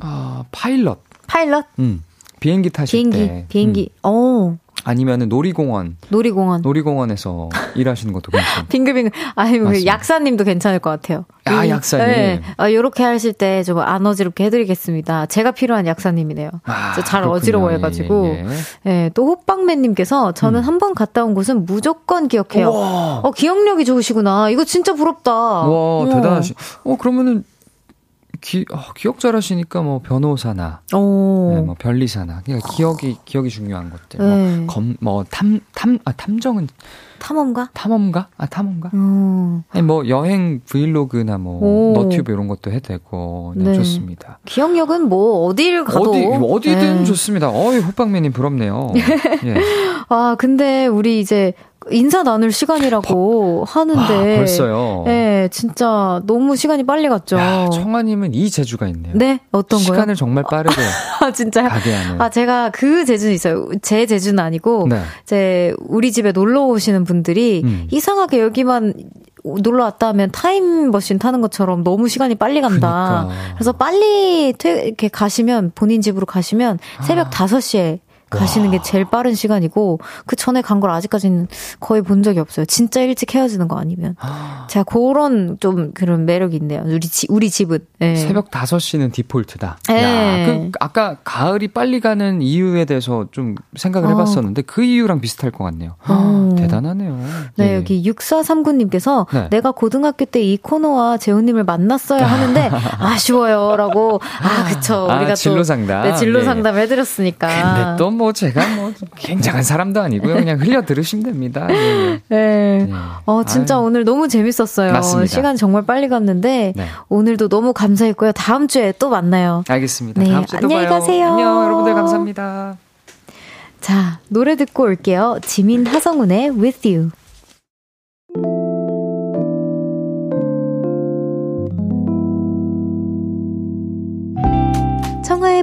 아, 파일럿. 파일럿? 음. 비행기 타실 비행기, 때 비행기 음. 오. 아니면은 놀이공원 놀이공원 놀이공원에서 일하시는 것도 괜찮아요. 빙글빙글. 아니면 약사님도 괜찮을 것 같아요. 아, 약사님. 네. 아, 요렇게 하실 때 좀 안 어지럽게 해드리겠습니다. 제가 필요한 약사님이네요. 아, 잘 그렇군요. 어지러워해가지고. 예, 예. 예, 또 호빵맨님께서 저는 음. 한 번 갔다 온 곳은 무조건 기억해요. 우와. 어, 기억력이 좋으시구나. 이거 진짜 부럽다. 와, 대단하시. 어, 그러면은. 기, 어, 기억 잘하시니까 뭐 변호사나, 네, 뭐 변리사나, 그러니까 기억이 기억이 중요한 것들, 네. 뭐 검, 뭐 탐, 탐, 아, 탐정은 탐험가, 탐험가, 아 탐험가, 음. 아니, 뭐 여행 브이로그나 뭐 너튜브 이런 것도 해도 되고. 네, 네. 좋습니다. 기억력은 뭐 어디를 가도 어디 어디든 네. 좋습니다. 어이, 호빵맨님 부럽네요. 예. 아, 근데 우리 이제. 인사 나눌 시간이라고 버... 하는데. 아, 벌써요? 네, 진짜 너무 시간이 빨리 갔죠. 야, 청아님은 이 재주가 있네요. 네? 어떤 거요? 시간을 거야? 정말 빠르게. 아, 진짜요? 가게 하는. 아, 제가 그 재주는 있어요. 제 재주는 아니고, 네. 이제 우리 집에 놀러 오시는 분들이 음. 이상하게 여기만 놀러 왔다 하면 타임머신 타는 것처럼 너무 시간이 빨리 간다. 그러니까. 그래서 빨리 퇴, 이렇게 가시면, 본인 집으로 가시면 아. 새벽 다섯 시에 가시는 와. 게 제일 빠른 시간이고 그 전에 간 걸 아직까지는 거의 본 적이 없어요. 진짜 일찍 헤어지는 거 아니면. 제가 그런 좀 그런 매력이 있네요. 우리, 지, 우리 집은. 네. 새벽 다섯 시는 디폴트다. 야, 그 아까 가을이 빨리 가는 이유에 대해서 좀 생각을 어. 해봤었는데 그 이유랑 비슷할 것 같네요. 어. 대단하네요. 네, 예. 여기 육사삼구 님께서 네. 내가 고등학교 때 이 코너와 재호님을 만났어야 하는데 아쉬워요 라고. 아 그쵸. 우리가 아, 진로상담. 또, 네, 진로상담 네. 해드렸으니까. 근데 또 뭐 제가 뭐 굉장한 사람도 아니고요. 그냥 흘려 들으시면 됩니다. 네. 네. 네. 어, 진짜 아유. 오늘 너무 재밌었어요. 맞습니다. 시간 정말 빨리 갔는데 네. 오늘도 너무 감사했고요. 다음 주에 또 만나요. 알겠습니다. 네. 다음 주에 또 안녕히 봐요. 가세요. 안녕 여러분들 감사합니다. 자, 노래 듣고 올게요. 지민 하성운의 With You. 청하의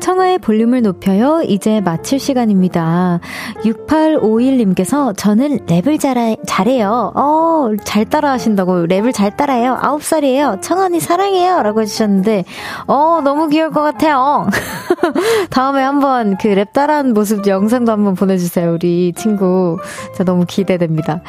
청하의 볼륨을 높여요. 이제 마칠 시간입니다. 육팔오일 님께서 저는 랩을 잘, 잘해요. 어, 잘 따라 하신다고. 랩을 잘 따라해요. 아홉 살이에요. 청하니 사랑해요. 라고 해주셨는데 어, 너무 귀여울 것 같아요. 다음에 한번 그 랩 따라하는 모습 영상도 한번 보내주세요. 우리 친구. 진짜 너무 기대됩니다.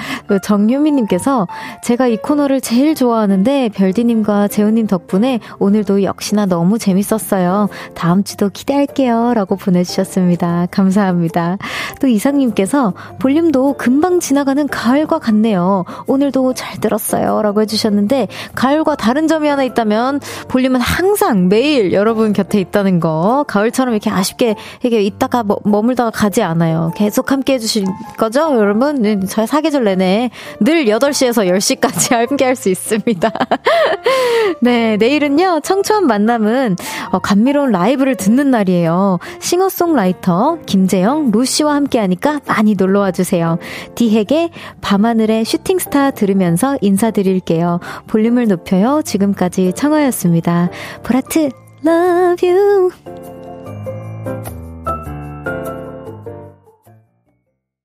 정유미님께서 제가 이 코너를 제일 좋아하는데 별디님과 재훈님 덕분에 오늘도 역시나 너무 재밌었어요. 다음 주도 기대됩니다. 기대할게요 라고 보내주셨습니다. 감사합니다. 또 이상님께서 볼륨도 금방 지나가는 가을과 같네요. 오늘도 잘 들었어요 라고 해주셨는데 가을과 다른 점이 하나 있다면 볼륨은 항상 매일 여러분 곁에 있다는 거. 가을처럼 이렇게 아쉽게 이렇게 있다가 머, 머물다가 가지 않아요. 계속 함께 해주실 거죠 여러분? 저희 사계절 내내 늘 여덟 시에서 열 시까지 함께 할 수 있습니다. 네, 내일은요 청초한 만남은 어, 감미로운 라이브를 듣는 날이에요. 싱어송라이터 김재영, 루시와 함께하니까 많이 놀러와주세요. 디핵의 밤하늘의 슈팅스타 들으면서 인사드릴게요. 볼륨을 높여요. 지금까지 청하였습니다. 보라트, love you.